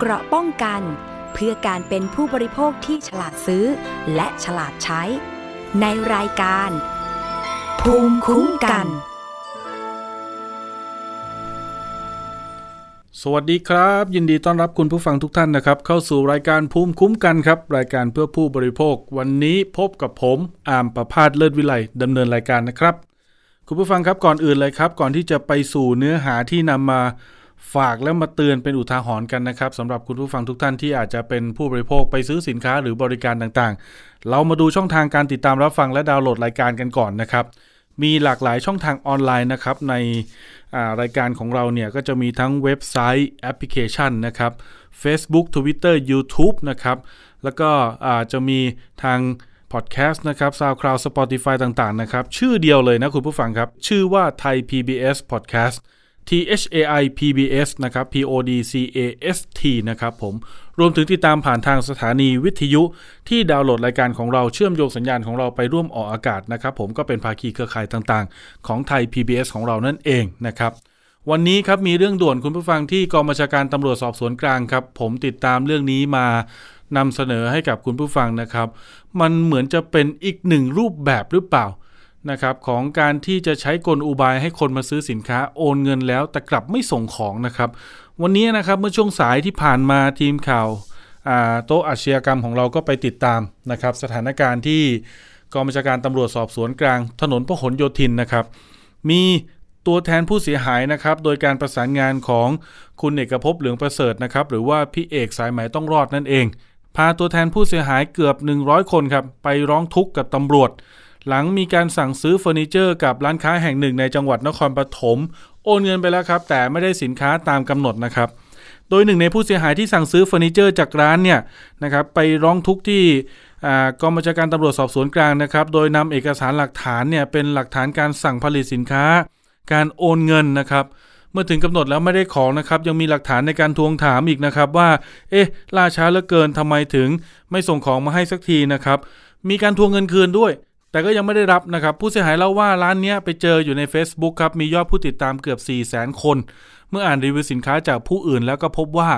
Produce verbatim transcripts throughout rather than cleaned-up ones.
เกราะป้องกันเพื่อการเป็นผู้บริโภคที่ฉลาดซื้อและฉลาดใช้ในรายการภูมิคุ้มกันสวัสดีครับยินดีต้อนรับคุณผู้ฟังทุกท่านนะครับเข้าสู่รายการภูมิคุ้มกันครับรายการเพื่อผู้บริโภควันนี้พบกับผมอามประภาสเลิศวิไลดำเนินรายการนะครับคุณผู้ฟังครับก่อนอื่นเลยครับก่อนที่จะไปสู่เนื้อหาที่นำมาฝากและมาเตือนเป็นอุทาหรณ์กันนะครับสำหรับคุณผู้ฟังทุกท่านที่อาจจะเป็นผู้บริโภคไปซื้อสินค้าหรือบริการต่างๆเรามาดูช่องทางการติดตามรับฟังและดาวน์โหลดรายการกันก่อนนะครับมีหลากหลายช่องทางออนไลน์นะครับในรายการของเราเนี่ยก็จะมีทั้งเว็บไซต์แอปพลิเคชันนะครับ Facebook Twitter YouTube นะครับแล้วก็จะมีทางพอดแคสต์นะครับ SoundCloud Spotify ต่างๆนะครับชื่อเดียวเลยนะคุณผู้ฟังครับชื่อว่า Thai พี บี เอส Podcast Thai พี บี เอส นะครับ Podcast นะครับผมรวมถึงติดตามผ่านทางสถานีวิทยุที่ดาวน์โหลดรายการของเราเชื่อมโยงสัญญาณของเราไปร่วมออกอากาศนะครับผมก็เป็นภาคีเครือข่ายต่างๆของไทย พี บี เอส ของเรานั่นเองนะครับวันนี้ครับมีเรื่องด่วนคุณผู้ฟังที่กองบัญชาการตำรวจสอบสวนกลางครับผมติดตามเรื่องนี้มานำเสนอให้กับคุณผู้ฟังนะครับมันเหมือนจะเป็นอีกหนึ่งรูปแบบหรือเปล่านะครับของการที่จะใช้กลอุบายให้คนมาซื้อสินค้าโอนเงินแล้วแต่กลับไม่ส่งของนะครับวันนี้นะครับเมื่อช่วงสายที่ผ่านมาทีมข่าวอ่าโต๊ะอาชญากรรมของเราก็ไปติดตามนะครับสถานการณ์ที่กองบัญชาการตำรวจสอบสวนกลางถนนพหลโยธินนะครับมีตัวแทนผู้เสียหายนะครับโดยการประสานงานของคุณเอกภพเหลืองประเสริฐนะครับหรือว่าพี่เอกสายไหมต้องรอดนั่นเองพาตัวแทนผู้เสียหายเกือบหนึ่งร้อยคนครับไปร้องทุกข์กับตำรวจหลังมีการสั่งซื้อเฟอร์นิเจอร์กับร้านค้าแห่งหนึ่งในจังหวัดนครปฐมโอนเงินไปแล้วครับแต่ไม่ได้สินค้าตามกำหนดนะครับโดยหนึ่งในผู้เสียหายที่สั่งซื้อเฟอร์นิเจอร์จากร้านเนี่ยนะครับไปร้องทุกข์ที่กองบัญชาการตำรวจสอบสวนกลางนะครับโดยนำเอกสารหลักฐานเนี่ยเป็นหลักฐานการสั่งผลิตสินค้าการโอนเงินนะครับเมื่อถึงกำหนดแล้วไม่ได้ของนะครับยังมีหลักฐานในการทวงถามอีกนะครับว่าเอ๊ะล่าช้าเหลือเกินทำไมถึงไม่ส่งของมาให้สักทีนะครับมีการทวงเงินคืนด้วยแต่ก็ยังไม่ได้รับนะครับผู้เสียหายเล่าว่าร้านนี้ไปเจออยู่ใน Facebook ครับมียอดผู้ติดตามเกือบ สี่แสน คนเมื่ออ่านรีวิวสินค้าจากผู้อื่นแล้วก็พบว่า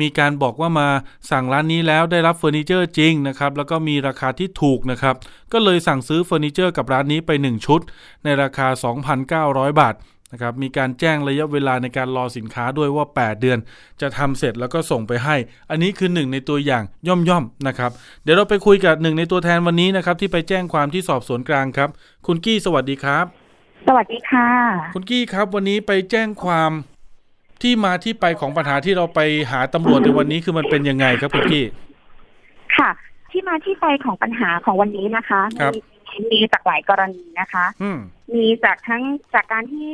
มีการบอกว่ามาสั่งร้านนี้แล้วได้รับเฟอร์นิเจอร์จริงนะครับแล้วก็มีราคาที่ถูกนะครับก็เลยสั่งซื้อเฟอร์นิเจอร์กับร้านนี้ไปหนึ่งชุดในราคา สองพันเก้าร้อย บาทนะครับมีการแจ้งระยะเวลาในการรอสินค้าด้วยว่าแปดเดือนจะทำเสร็จแล้วก็ส่งไปให้อันนี้คือหนึ่งในตัวอย่างย่อมๆนะครับเดี๋ยวเราไปคุยกับหนึ่งในตัวแทนวันนี้นะครับที่ไปแจ้งความที่สอบสวนกลางครับคุณกี้สวัสดีครับสวัสดีค่ะคุณกี้ครับวันนี้ไปแจ้งความที่มาที่ไปของปัญหาที่เราไปหาตำรวจในวันนี้คือมันเป็นยังไงครับคุณกี้ค่ะที่มาที่ไปของปัญหาของวันนี้นะคะมีจากหลายกรณีนะคะมีจากทั้งจากการที่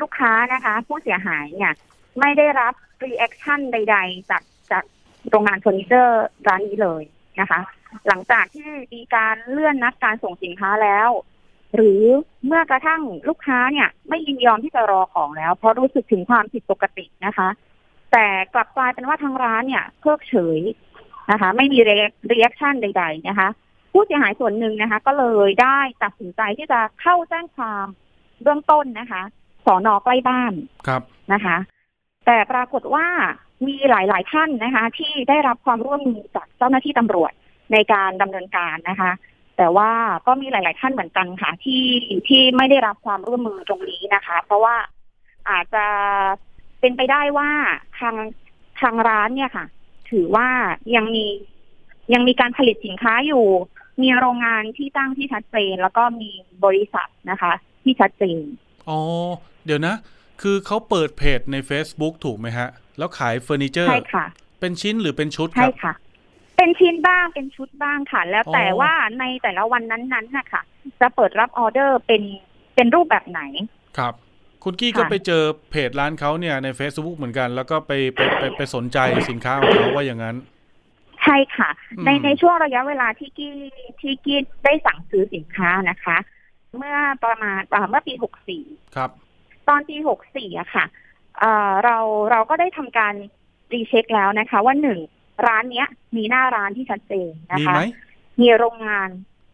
ลูกค้านะคะผู้เสียหายเนี่ยไม่ได้รับรีแอคชั่นใดๆจากจากโรงงานเฟอร์นิเจอร์ร้านนี้เลยนะคะหลังจากที่มีการเลื่อนนัดการส่งสินค้าแล้วหรือเมื่อกระทั่งลูกค้าเนี่ยไม่ยินยอมที่จะรอของแล้วเพราะรู้สึกถึงความผิดปกตินะคะแต่กลับกลายเป็นว่าทางร้านเนี่ยเพิกเฉยนะคะไม่มีรีแอคชั่นใดๆนะคะผู้เสียหายส่วนหนึ่งนะคะก็เลยได้ตัดสินใจที่จะเข้าแจ้งความเบื้องต้นนะคะสน.ใกล้บ้านนะคะแต่ปรากฏว่ามีหลายๆท่านนะคะที่ได้รับความร่วมมือจากเจ้าหน้าที่ตำรวจในการดำเนินการนะคะแต่ว่าก็มีหลายๆท่านเหมือนกันค่ะที่ที่ไม่ได้รับความร่วมมือตรงนี้นะคะเพราะว่าอาจจะเป็นไปได้ว่าทางทางร้านเนี่ยค่ะถือว่ายังมียังมีการผลิตสินค้าอยู่มีโรงงานที่ตั้งที่ชัดเจนแล้วก็มีบริษัทนะคะที่ชัดเจนอ๋อเดี๋ยวนะคือเขาเปิดเพจใน Facebook ถูกไหมฮะแล้วขายเฟอร์นิเจอร์ใช่ค่ะเป็นชิ้นหรือเป็นชุดครับใช่ค่ะเป็นชิ้นบ้างเป็นชุดบ้างค่ะแล้วแต่ว่าในแต่ละวันนั้นๆนะคะจะเปิดรับออเดอร์เป็นเป็นรูปแบบไหนครับคุณกี้ก็ไปเจอเพจร้านเขาเนี่ยใน Facebook เหมือนกันแล้วก็ไปไปไปไปสนใจสินค้าของเขาว่าอย่างนั้นใช่ค่ะในในช่วงระยะเวลาที่กี้ที่กี้ได้สั่งซื้อสินค้านะคะเมื่อประมาณเมื่อปีหกสิบสี่ครับตอนปีหกสิบสี่อ่ะค่ะเอ่อเราเราก็ได้ทำการรีเช็คแล้วนะคะว่าหนึ่งร้านเนี้ยมีหน้าร้านที่ชัดเจนนะคะมีมั้ยมีโรงงาน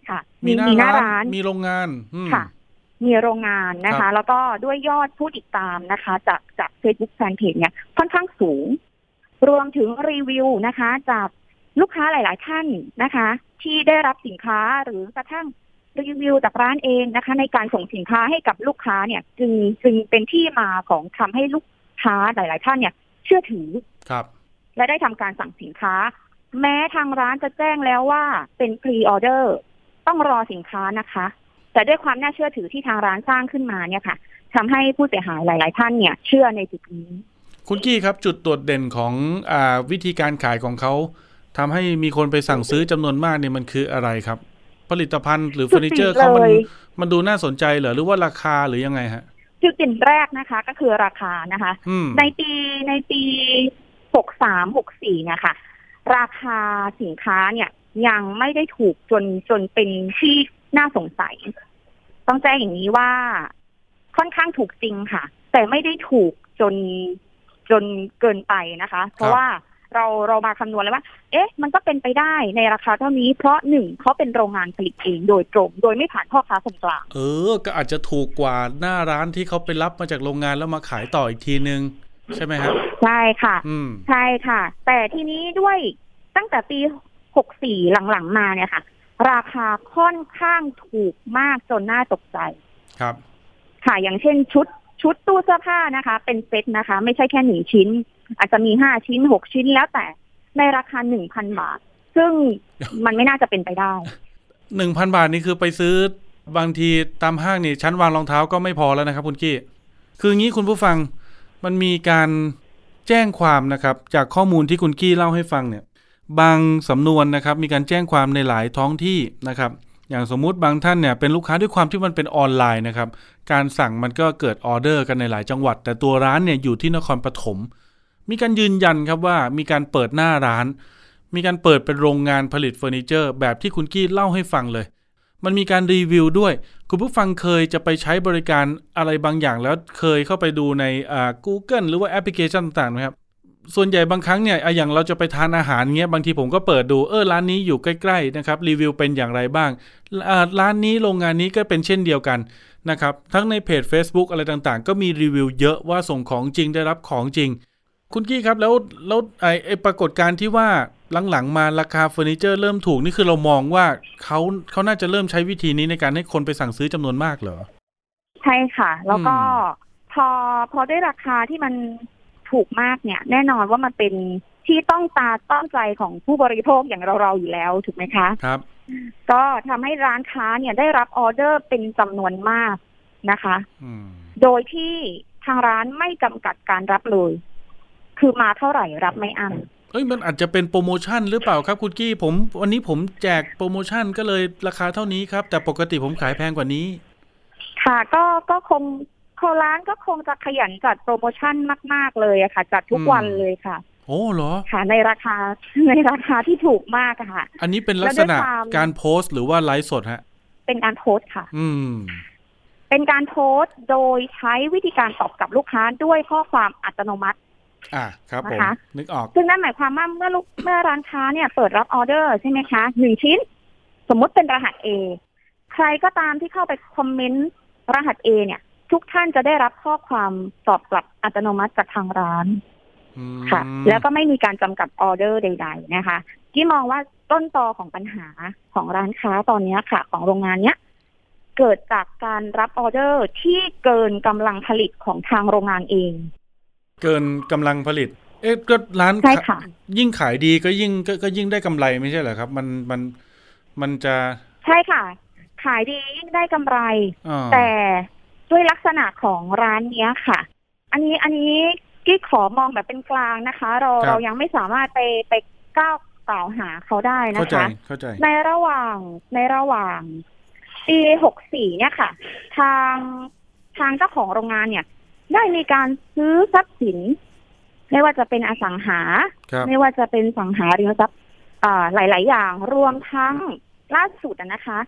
ค่ะมีมีหน้าร้านมีโรงงานค่ะมีโรงงานนะคะแล้วก็ด้วยยอดผู้ติดตามนะคะจากจาก Facebook Fanpage เนี่ยค่อนข้างสูง รวมถึงรีวิวนะคะจากลูกค้าหลายๆท่านนะคะที่ได้รับสินค้าหรือกระทั่งรีวิวจากร้านเองนะคะในการส่งสินค้าให้กับลูกค้าเนี่ยจึงจึงเป็นที่มาของทำให้ลูกค้าหลายๆท่านเนี่ยเชื่อถือครับและได้ทำการสั่งสินค้าแม้ทางร้านจะแจ้งแล้วว่าเป็นพรีออเดอร์ต้องรอสินค้านะคะแต่ด้วยความน่าเชื่อถือที่ทางร้านสร้างขึ้นมาเนี่ยค่ะทำให้ผู้เสียหายหลายๆท่านเนี่ยเชื่อในจุดนี้คุณกี้ครับจุดโดดเด่นของอ่าวิธีการขายของเขาทำให้มีคนไปสั่งซื้อจำนวนมากเนี่ยมันคืออะไรครับผลิตภัณฑ์หรือเฟอร์นิเจอร์เขามันมันดูน่าสนใจเหรอหรือว่าราคาหรือยังไงฮะจุดเด่นแรกนะคะก็คือราคานะคะในปีในปีหกสาม หกสี่เนี่ยค่ะราคาสินค้าเนี่ยยังไม่ได้ถูกจนจนเป็นที่น่าสงสัยต้องแจ้งอย่างนี้ว่าค่อนข้างถูกจริงค่ะแต่ไม่ได้ถูกจนจนเกินไปนะคะเพราะว่าเราเรามาคำนวณแล้วว่าเอ๊ะมันก็เป็นไปได้ในราคาเท่านี้เพราะหนึ่งเขาเป็นโรงงานผลิตเองโดยตรงโดยไม่ผ่านพ่อค้าคนกลางเออก็อาจจะถูกกว่าหน้าร้านที่เขาไปรับมาจากโรงงานแล้วมาขายต่ออีกทีนึงใช่ไหมครับใช่ค่ะใช่ค่ะแต่ทีนี้ด้วยตั้งแต่ปีหกสี่หลังๆมาเนี่ยค่ะราคาค่อนข้างถูกมากจนน่าตกใจครับค่ะอย่างเช่นชุดชุดตู้เสื้อผ้านะคะเป็นเซตนะคะไม่ใช่แค่หนึ่งชิ้นอาจจะมีห้าชิ้นหกชิ้นแล้วแต่ในราคา หนึ่งพัน บาทซึ่งมันไม่น่าจะเป็นไปได้ หนึ่งพัน บาทนี่คือไปซื้อบางทีตามห้างนี่ชั้นวางรองเท้าก็ไม่พอแล้วนะครับคุณกี้คืองี้คุณผู้ฟังมันมีการแจ้งความนะครับจากข้อมูลที่คุณกี้เล่าให้ฟังเนี่ยบางสำนวนนะครับมีการแจ้งความในหลายท้องที่นะครับอย่างสมมุติบางท่านเนี่ยเป็นลูกค้าด้วยความที่มันเป็นออนไลน์นะครับการสั่งมันก็เกิดออเดอร์กันในหลายจังหวัดแต่ตัวร้านเนี่ยอยู่ที่นครปฐมมีการยืนยันครับว่ามีการเปิดหน้าร้านมีการเปิดเป็นโรงงานผลิตเฟอร์นิเจอร์แบบที่คุณกี้เล่าให้ฟังเลยมันมีการรีวิวด้วยคุณผู้ฟังเคยจะไปใช้บริการอะไรบางอย่างแล้วเคยเข้าไปดูในอ่า Google หรือว่าแอปพลิเคชันต่างๆนะครับส่วนใหญ่บางครั้งเนี่ยอย่างเราจะไปทานอาหารเงี้ยบางทีผมก็เปิดดูเออร้านนี้อยู่ใกล้ๆนะครับรีวิวเป็นอย่างไรบ้างร้านนี้โรงงานนี้ก็เป็นเช่นเดียวกันนะครับทั้งในเพจ Facebook อะไรต่างๆก็มีรีวิวเยอะว่าส่งของจริงได้รับของจริงคุณกี้ครับแล้วแล้วไอ้ไอ้ปรากฏการณ์ที่ว่าหลังๆมาราคาเฟอร์นิเจอร์เริ่มถูกนี่คือเรามองว่าเขาเขาน่าจะเริ่มใช้วิธีนี้ในการให้คนไปสั่งซื้อจำนวนมากเหรอใช่ค่ะแล้วก็พอพอได้ราคาที่มันถูกมากเนี่ยแน่นอนว่ามันเป็นที่ต้องตาต้องใจของผู้บริโภคอย่างเราๆอยู่แล้วถูกไหมคะครับก็ทำให้ร้านค้าเนี่ยได้รับออเดอร์เป็นจำนวนมากนะคะโดยที่ทางร้านไม่จำกัดการรับเลยคือมาเท่าไหร่รับไม่อั้นเอ้ยมันอาจจะเป็นโปรโมชั่นหรือเปล่าครับคุณกี้ผมวันนี้ผมแจกโปรโมชั่นก็เลยราคาเท่านี้ครับแต่ปกติผมขายแพงกว่านี้ค่ะก็ก็คงโคร้านก็คงจะขยันจัดโปรโมชั่นมากๆเลยอะค่ะจัดทุกวันเลยค่ะโอ้เหรอค่ะในราคาในราคาที่ถูกมากอะค่ะอันนี้เป็นลักษณะการโพสต์หรือว่าไลฟ์สดฮะเป็นการโพสต์ค่ะอืมเป็นการโพสต์โดยใช้วิธีการตอบกับลูกค้าด้วยข้อความอัตโนมัติอ่าครับผมนึกออกซึ่งนั่นหมายความว่าเมื่อลูกเมื่อร้านค้าเนี่ยเปิดรับออเดอร์ใช่ไหมคะหนึ่งชิ้นสมมติเป็นรหัส A ใครก็ตามที่เข้าไปคอมเมนต์รหัส A เนี่ยทุกท่านจะได้รับข้อความตอบกลับอัตโนมัติจากทางร้านค่ะแล้วก็ไม่มีการจำกัดออเดอร์ใดๆนะคะที่มองว่าต้นตอของปัญหาของร้านค้าตอนนี้ค่ะของโรงงานเนี้ยเกิดจากการรับออเดอร์ที่เกินกำลังผลิตของทางโรงงานเองเกินกำลังผลิตเอ๊ะก็ร้านยิ่งขายดีก็ยิ่ง ก็ ก็ยิ่งได้กำไรไม่ใช่เหรอครับมันมันมันจะใช่ค่ะขายดียิ่งได้กำไรแต่ด้วยลักษณะของร้านเนี้ยค่ะอันนี้อันนี้กี้ขอมองแบบเป็นกลางนะคะเราเรายังไม่สามารถไปไปก้าวกล่าวหาเขาได้นะคะเข้าใจในระหว่างในระหว่างปีหกสี่เนี่ยค่ะทางทางเจ้าของโรงงานเนี่ยได้มีการซื้อทรัพย์สินไม่ว่าจะเป็นอสังหาไม่ว่าจะเป็นสังหาริมทรัพย์หลายๆอย่างรวมทั้งล่าสุดนะคะ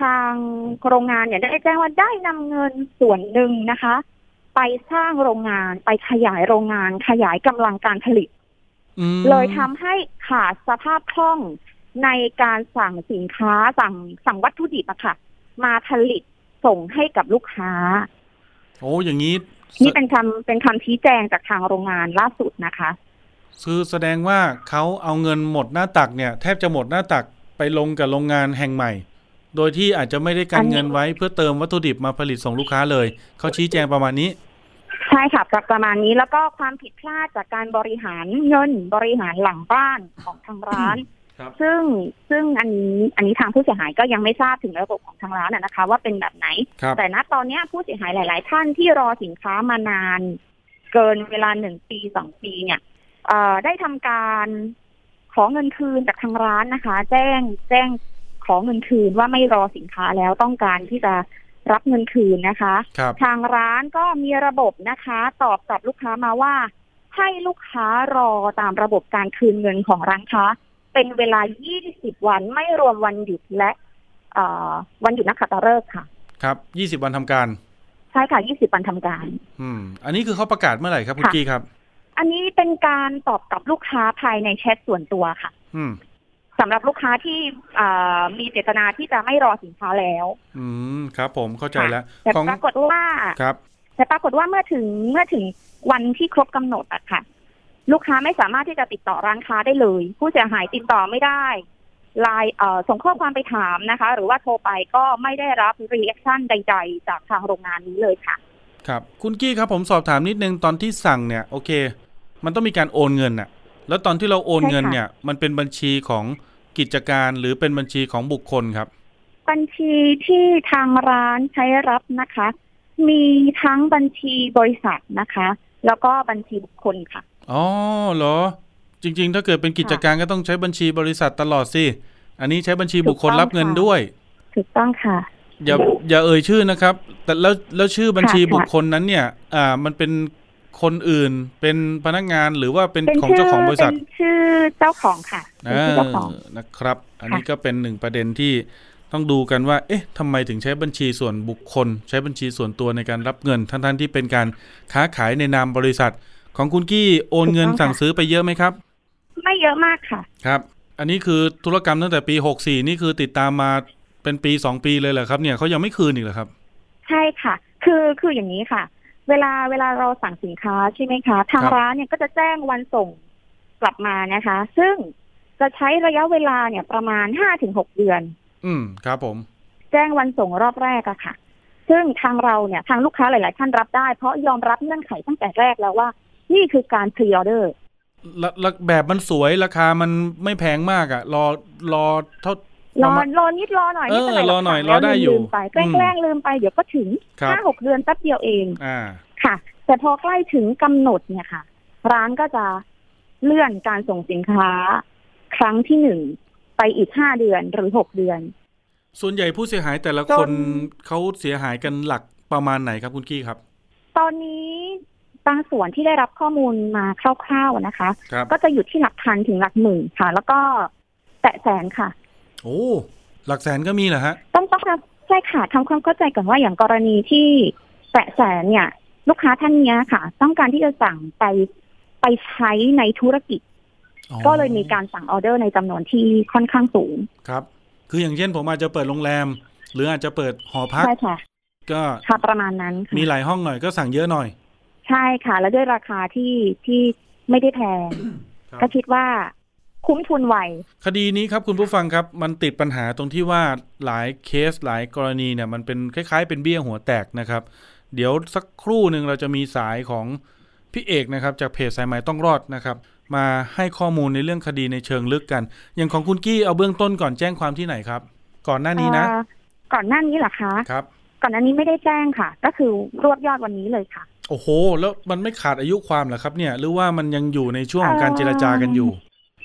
ทางโรงงานเนี่ยได้แจ้งว่าได้นำเงินส่วนหนึ่งนะคะไปสร้างโรงงานไปขยายโรงงานขยายกำลังการผลิตเลยทำให้ขาดสภาพคล่องในการสั่งสินค้าสั่งสั่งวัตถุดิบอะค่ะมาผลิตส่งให้กับลูกค้าโอ้อย่างนี้นี่เป็นคำเป็นคำชี้แจงจากทางโรงงานล่าสุดนะคะ คือแสดงว่าเขาเอาเงินหมดหน้าตักเนี่ยแทบจะหมดหน้าตักไปลงกับโรงงานแห่งใหม่โดยที่อาจจะไม่ได้กันเงินไว้เพื่อเติมวัตถุดิบมาผลิตส่งลูกค้าเลยเขาชี้แจงประมาณนี้ใช่ค่ะประมาณนี้แล้วก็ความผิดพลาดจากการบริหารเงินบริหารหลังบ้านของทางร้านซึ่งซึ่งอันนี้อันนี้ทางผู้เสียหายก็ยังไม่ทราบถึงระบบของทางร้านนะคะว่าเป็นแบบไหนแต่ณตอนนี้ผู้เสียหายหลายๆท่านที่รอสินค้ามานานเกินเวลาหนึ่งปีสองปีเนี่ยได้ทำการขอเงินคืนจากทางร้านนะคะแจ้งแจ้งขอเงินคืนว่าไม่รอสินค้าแล้วต้องการที่จะรับเงินคืนนะคะทางร้านก็มีระบบนะคะตอบกลับลูกค้ามาว่าให้ลูกค้ารอตามระบบการคืนเงินของร้านค้าเป็นเวลายี่สิบวันไม่รวมวันหยุดและวันหยุดนักขัตฤกษ์ค่ะครับยี่สิบวันทำการใช่ค่ะยี่สิบวันทำการอืมอันนี้คือเขาประกาศเมื่อไหร่ครับคุณกี้ครับอันนี้เป็นการตอบกับลูกค้าภายในแชทส่วนตัวค่ะอืมสำหรับลูกค้าที่มีเจตนาที่จะไม่รอสินค้าแล้วอืมครับผมเข้าใจแล้วแต่ปรากฏว่าครับแต่ปรากฏว่าเมื่อถึงเมื่อถึงวันที่ครบกำหนดอะค่ะลูกค้าไม่สามารถที่จะติดต่อร้านค้าได้เลยผู้เสียหายติดต่อไม่ได้ไลน์ส่งข้อความไปถามนะคะหรือว่าโทรไปก็ไม่ได้รับรีแอคชั่นใดๆจากทางโรงงานนี้เลยค่ะครับคุณกี้ครับผมสอบถามนิดนึงตอนที่สั่งเนี่ยโอเคมันต้องมีการโอนเงินน่ะแล้วตอนที่เราโอนเงินเนี่ยมันเป็นบัญชีของกิจการหรือเป็นบัญชีของบุคคลครับบัญชีที่ทางร้านใช้รับนะคะมีทั้งบัญชีบริษัทนะคะแล้วก็บัญชีบุคคลค่ะอ๋อเหรอจริงๆถ้าเกิดเป็นกิจการก็ต้องใช้บัญชีบริษัทตลอดสิอันนี้ใช้บัญชีบุคคลรับเงินด้วยถูกต้องค่ะอย่าอย่าเอ่ยชื่อนะครับแต่แล้วแล้วชื่อบัญชีบุคคลนั้นเนี่ยอ่ามันเป็นคนอื่นเป็นพนักงานหรือว่าเป็นของเจ้าของบริษัทเป็นชื่อเจ้าของค่ะเป็นชื่อเจ้าของนะครับอันนี้ก็เป็นหนึ่งประเด็นที่ต้องดูกันว่าเอ๊ะทำไมถึงใช้บัญชีส่วนบุคคลใช้บัญชีส่วนตัวในการรับเงินทั้งๆที่เป็นการค้าขายในนามบริษัทของคุณกี้โอนเงินสั่งซื้อไปเยอะไหมครับไม่เยอะมากค่ะครับอันนี้คือธุรกรรมตั้งแต่ปีหกสี่นี่คือติดตามมาเป็นปีสองปีเลยเหรอครับเนี่ยเขายังไม่คืนอีกเหรอครับใช่ค่ะคือคืออย่างนี้ค่ะเวลาเวลาเราสั่งสินค้าใช่ไหมคะทางร้านเนี่ยก็จะแจ้งวันส่งกลับมานะคะซึ่งจะใช้ระยะเวลาเนี่ยประมาณ ห้าถึงหก เดือนอืมครับผมแจ้งวันส่งรอบแรกอะค่ะซึ่งทางเราเนี่ยทางลูกค้าหลายๆท่านรับได้เพราะยอมรับเงื่อนไขตั้งแต่แรกแล้วว่านี่คือการพรีออเดอร์แบบมันสวยราคามันไม่แพงมากอะรอรอเท่ารอรอนิดรอหน่อยนิดหน่อยรอหน่อยรอได้อยู่ไปแกล้งลืมไปเดี๋ยวก็ถึง ห้าถึงหก เดือนแป๊บเดียวเองค่ะแต่พอใกล้ถึงกำหนดเนี่ยค่ะร้านก็จะเลื่อนการส่งสินค้าครั้งที่หนึ่งไปอีกห้าเดือนหรือหกเดือนส่วนใหญ่ผู้เสียหายแต่ละคนเขาเสียหายกันหลักประมาณไหนครับคุณกี้ครับตอนนี้บางส่วนที่ได้รับข้อมูลมาคร่าวๆนะคะก็จะอยู่ที่หลักพันถึงหลักหมื่นค่ะแล้วก็แตะแสนค่ะโอ้หลักแสนก็มีเหรอฮะต้องต้องใช่ค่ะทำความเข้าใจก่อนว่าอย่างกรณีที่แตะแสนเนี่ยลูกค้าท่านนี้ค่ะต้องการที่จะสั่งไปไปใช้ในธุรกิจก็เลยมีการสั่งออเดอร์ในจำนวนที่ค่อนข้างสูงครับคืออย่างเช่นผมอาจจะเปิดโรงแรมหรืออาจจะเปิดหอพักใช่ค่ะก็ค่ะประมาณนั้นมีหลายห้องหน่อยก็สั่งเยอะหน่อยใช่ค่ะแล้วด้วยราคาที่ที่ไม่ได้แพงก็คิดว่าคุ้มทุนไวคดีนี้ครับคุณผู้ฟังครับมันติดปัญหาตรงที่ว่าหลายเคสหลายกรณีเนี่ยมันเป็นคล้ายๆเป็นเบี้ยหัวแตกนะครับเดี๋ยวสักครู่นึงเราจะมีสายของพี่เอกนะครับจากเพจสายใหม่ต้องรอดนะครับมาให้ข้อมูลในเรื่องคดีในเชิงลึกกันอย่างของคุณกี้เอาเบื้องต้นก่อนแจ้งความที่ไหนครับก่อนหน้านี้นะก่อนหน้านี้เหรอคะครับก่อนหน้านี้ไม่ได้แจ้งค่ะก็คือรวบยอดวันนี้เลยค่ะโอ้โหแล้วมันไม่ขาดอายุความเหรอครับเนี่ยหรือว่ามันยังอยู่ในช่วงของการเจรจากันอยู่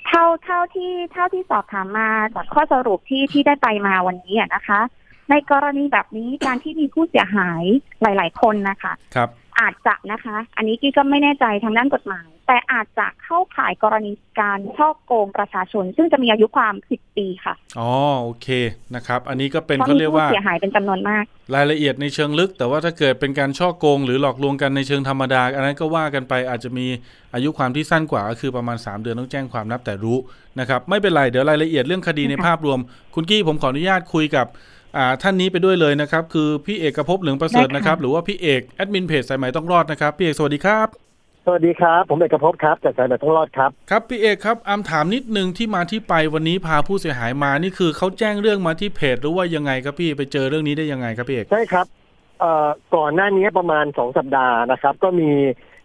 เท่าเท่าที่เท่าที่สอบถามมาจากข้อสรุปที่ที่ได้ไปมาวันนี้นะคะในกรณีแบบนี้การที่มีผู้เสียหายหลายๆคนนะคะครับอาจจะนะคะอันนี้กี้ก็ไม่แน่ใจทางด้านกฎหมายแต่อาจจะเข้าข่ายกรณีการฉ้อโกงประชาชนซึ่งจะมีอายุความสิบปีค่ะอ๋อโอเคนะครับอันนี้ก็เป็นเขาเรียกว่าผู้เสียหายเป็นจำนวนมากรายละเอียดในเชิงลึกแต่ว่าถ้าเกิดเป็นการฉ้อโกงหรือหลอกลวงกันในเชิงธรรมดาอันนั้นก็ว่ากันไปอาจจะมีอายุความที่สั้นกว่าก็คือประมาณสามเดือนต้องแจ้งความนับแต่รู้นะครับไม่เป็นไรเดี๋ยวรายละเอียดเรื่องคดีในภาพรวมคุณกี้ผมขออนุญาตคุยกับอ่าท่านนี้ไปด้วยเลยนะครับคือพี่เอกภพเหลืองประเสริฐนะครับหรือว่าพี่เอกแอดมินเพจสายใหม่ต้องรอดนะครับพี่เอกสวัสดีครับ สวัสดีครับผมเอกภพครับจากสายใหม่ต้องรอดครับครับพี่เอกครับอามถามนิดนึงที่มาที่ไปวันนี้พาผู้เสียหายมานี่คือเขาแจ้งเรื่องมาที่เพจหรือว่ายังไงครับพี่ไปเจอเรื่องนี้ได้ยังไงครับพี่เอกใช่ครับเอ่อก่อนหน้านี้ประมาณสองสัปดาห์นะครับก็มี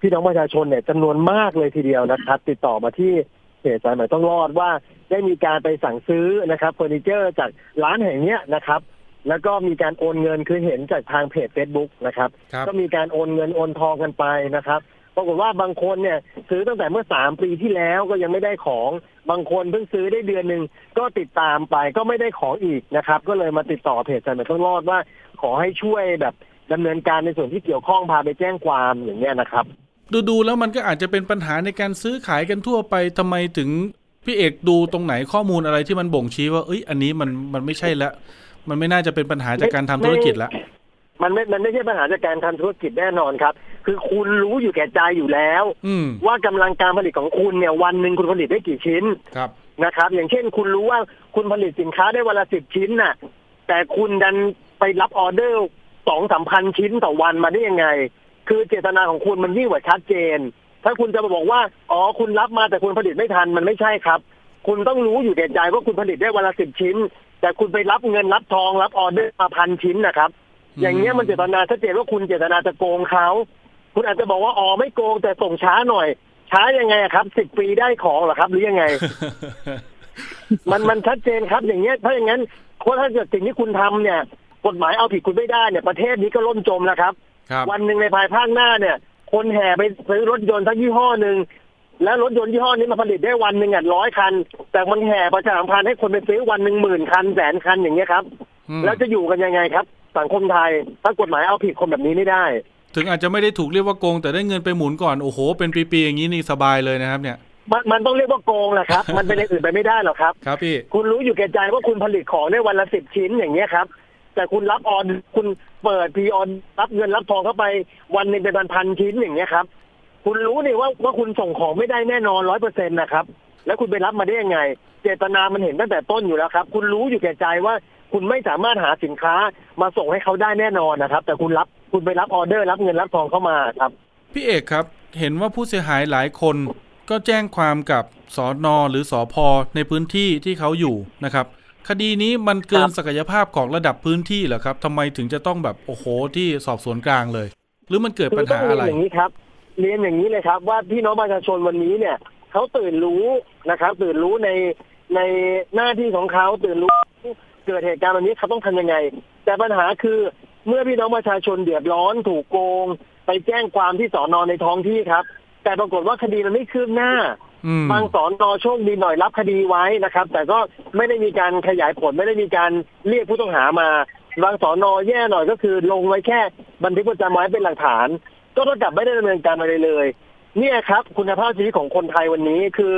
พี่น้องประชาชนเนี่ยจำนวนมากเลยทีเดียวนะครับติดต่อมาที่เพจสายใหม่ต้องรอดว่าได้มีการไปสั่งซื้อนะครับเฟอร์นิเจอร์จากร้านแห่งนี้นะครับแล้วก็มีการโอนเงินคือเห็นจากทางเพจ Facebook นะครับก็มีการโอนเงินโอนทองกันไปนะครับปรากฏว่าบางคนเนี่ยซื้อตั้งแต่เมื่อสามปีที่แล้วก็ยังไม่ได้ของบางคนเพิ่งซื้อได้เดือนนึงก็ติดตามไปก็ไม่ได้ของอีกนะครับก็เลยมาติดต่อเพจสายใหม่ต้องรอดว่าขอให้ช่วยแบบดำเนินการในส่วนที่เกี่ยวข้องพาไปแจ้งความอย่างเงี้ยนะครับดูๆแล้วมันก็อาจจะเป็นปัญหาในการซื้อขายกันทั่วไปทำไมถึงพี่เอกดูตรงไหนข้อมูลอะไรที่มันบ่งชี้ว่าเอ้ยอันนี้มันมันไม่ใช่ละมันไม่น่าจะเป็นปัญหาจากการทำธุรกิจละมันไม่มันไม่ใช่ปัญหาจากการทำธุรกิจแน่นอนครับคือคุณรู้อยู่แก่ใจอยู่แล้วว่ากำลังการผลิตของคุณเนี่ยวันนึงคุณผลิตได้กี่ชิ้นนะครับอย่างเช่นคุณรู้ว่าคุณผลิตสินค้าได้วันละสิบชิ้นน่ะแต่คุณดันไปรับออเดอร์ สองถึงสาม พันชิ้นต่อวันมาได้ยังไงคือเจตนาของคุณมันยิ่งกว่าชัดเจนถ้าคุณจะมาบอกว่าอ๋อคุณรับมาแต่คุณผลิตไม่ทันมันไม่ใช่ครับคุณต้องรู้อยู่แก่ใจว่าคุณผลิตได้วันละสิบชิ้นแต่คุณไปรับเงินรับทองรับออเดอร์มาพันชิ้นนะครับอย่างเงี้ยมันเจตนาชัดเจนว่าคุณเจตนาจะโกงเขาคุณอาจจะบอกว่าอ๋อไม่โกงแต่ส่งช้าหน่อยช้ายังไงครับสิบปีได้ของเหรอครับหรือยังไง มันมันชัดเจนครับอย่างเงี้ยถ้าอย่างงั้นถ้าเกิดสิ่งที่คุณทำเนี่ยกฎหมายเอาผิดคุณไม่ได้เนี่ยประเทศนี้ก็ล่มจมแล้วครับวันนึงในภายภาคหน้าเนี่ยคนแห่ไปซื้อรถยนต์ทั้งยี่ห้อนึงและรถยนต์ยี่ห้อนี้มาผลิตได้วันนึงอ่ะร้อยคันแต่มันแห่ประชาสัมพันธ์ให้คนไปซื้อวันนึงหมื่นคันแสนคันอย่างเงี้ยครับแล้วจะอยู่กันยังไงครับสังคมไทยถ้ากฎหมายเอาผิดคนแบบนี้ไม่ได้ถึงอาจจะไม่ได้ถูกเรียกว่าโกงแต่ได้เงินไปหมุนก่อนโอ้โหเป็นปีๆอย่างนี้นี่สบายเลยนะครับเนี่ยมันมันต้องเรียกว่าโกงแหละครับ มันเป็นอย่างอื่นไปไม่ได้หรอกครับครับพี่คุณรู้อยู่แก่ใจว่าคุณผลิตของได้วันละสิบชิ้นอย่างเงี้ยครับแต่คุณรับออเดอร์คุณเปิดพีออเดอร์รับเงินรับทองเข้าไปวันนึงเป็นพันๆชิ้นอย่างเงี้ยครับคุณรู้นี่ว่าว่าคุณส่งของไม่ได้แน่นอน ร้อยเปอร์เซ็นต์ นะครับแล้วคุณไปรับมาได้ยังไงเจตนามันเห็นตั้งแต่ต้นอยู่แล้วครับคุณรู้อยู่แก่ใจว่าคุณไม่สามารถหาสินค้ามาส่งให้เขาได้แน่นอนนะครับแต่คุณรับคุณไปรับออเดอร์รับเงินรับทองเข้ามาครับพี่เอกครับเห็นว่าผู้เสียหายหลายคนก็แจ้งความกับสน.หรือสภ.ในพื้นที่ที่เขาอยู่นะครับคดีนี้มันเกินศักยภาพของระดับพื้นที่เหรอครับทำไมถึงจะต้องแบบโอ้โหที่สอบสวนกลางเลยหรือมันเกิดปัญหาอะไรอย่างนี้ครับเรียนอย่างนี้เลยครับว่าพี่น้องประชาชนวันนี้เนี่ยเขาตื่นรู้นะครับตื่นรู้ในในหน้าที่ของเขาตื่นรู้เกิดเหตุการณ์แบบนี้เขาต้องทำยังไงแต่ปัญหาคือเมื่อพี่น้องประชาชนเดือดร้อนถูกโกงไปแจ้งความที่สน.ในท้องที่ครับแต่ปรากฏว่าคดีมันไม่คืบหน้าบางสน.โชคดีหน่อยรับคดีไว้นะครับแต่ก็ไม่ได้มีการขยายผลไม่ได้มีการเรียกผู้ต้องหามาบางสน.แย่หน่อยก็คือลงไว้แค่บันทึกประจำวันเป็นหลักฐานก็กลับไม่ได้ดำเนินการอะไรเลยเนี่ยครับคุณภาพชีวิตของคนไทยวันนี้คือ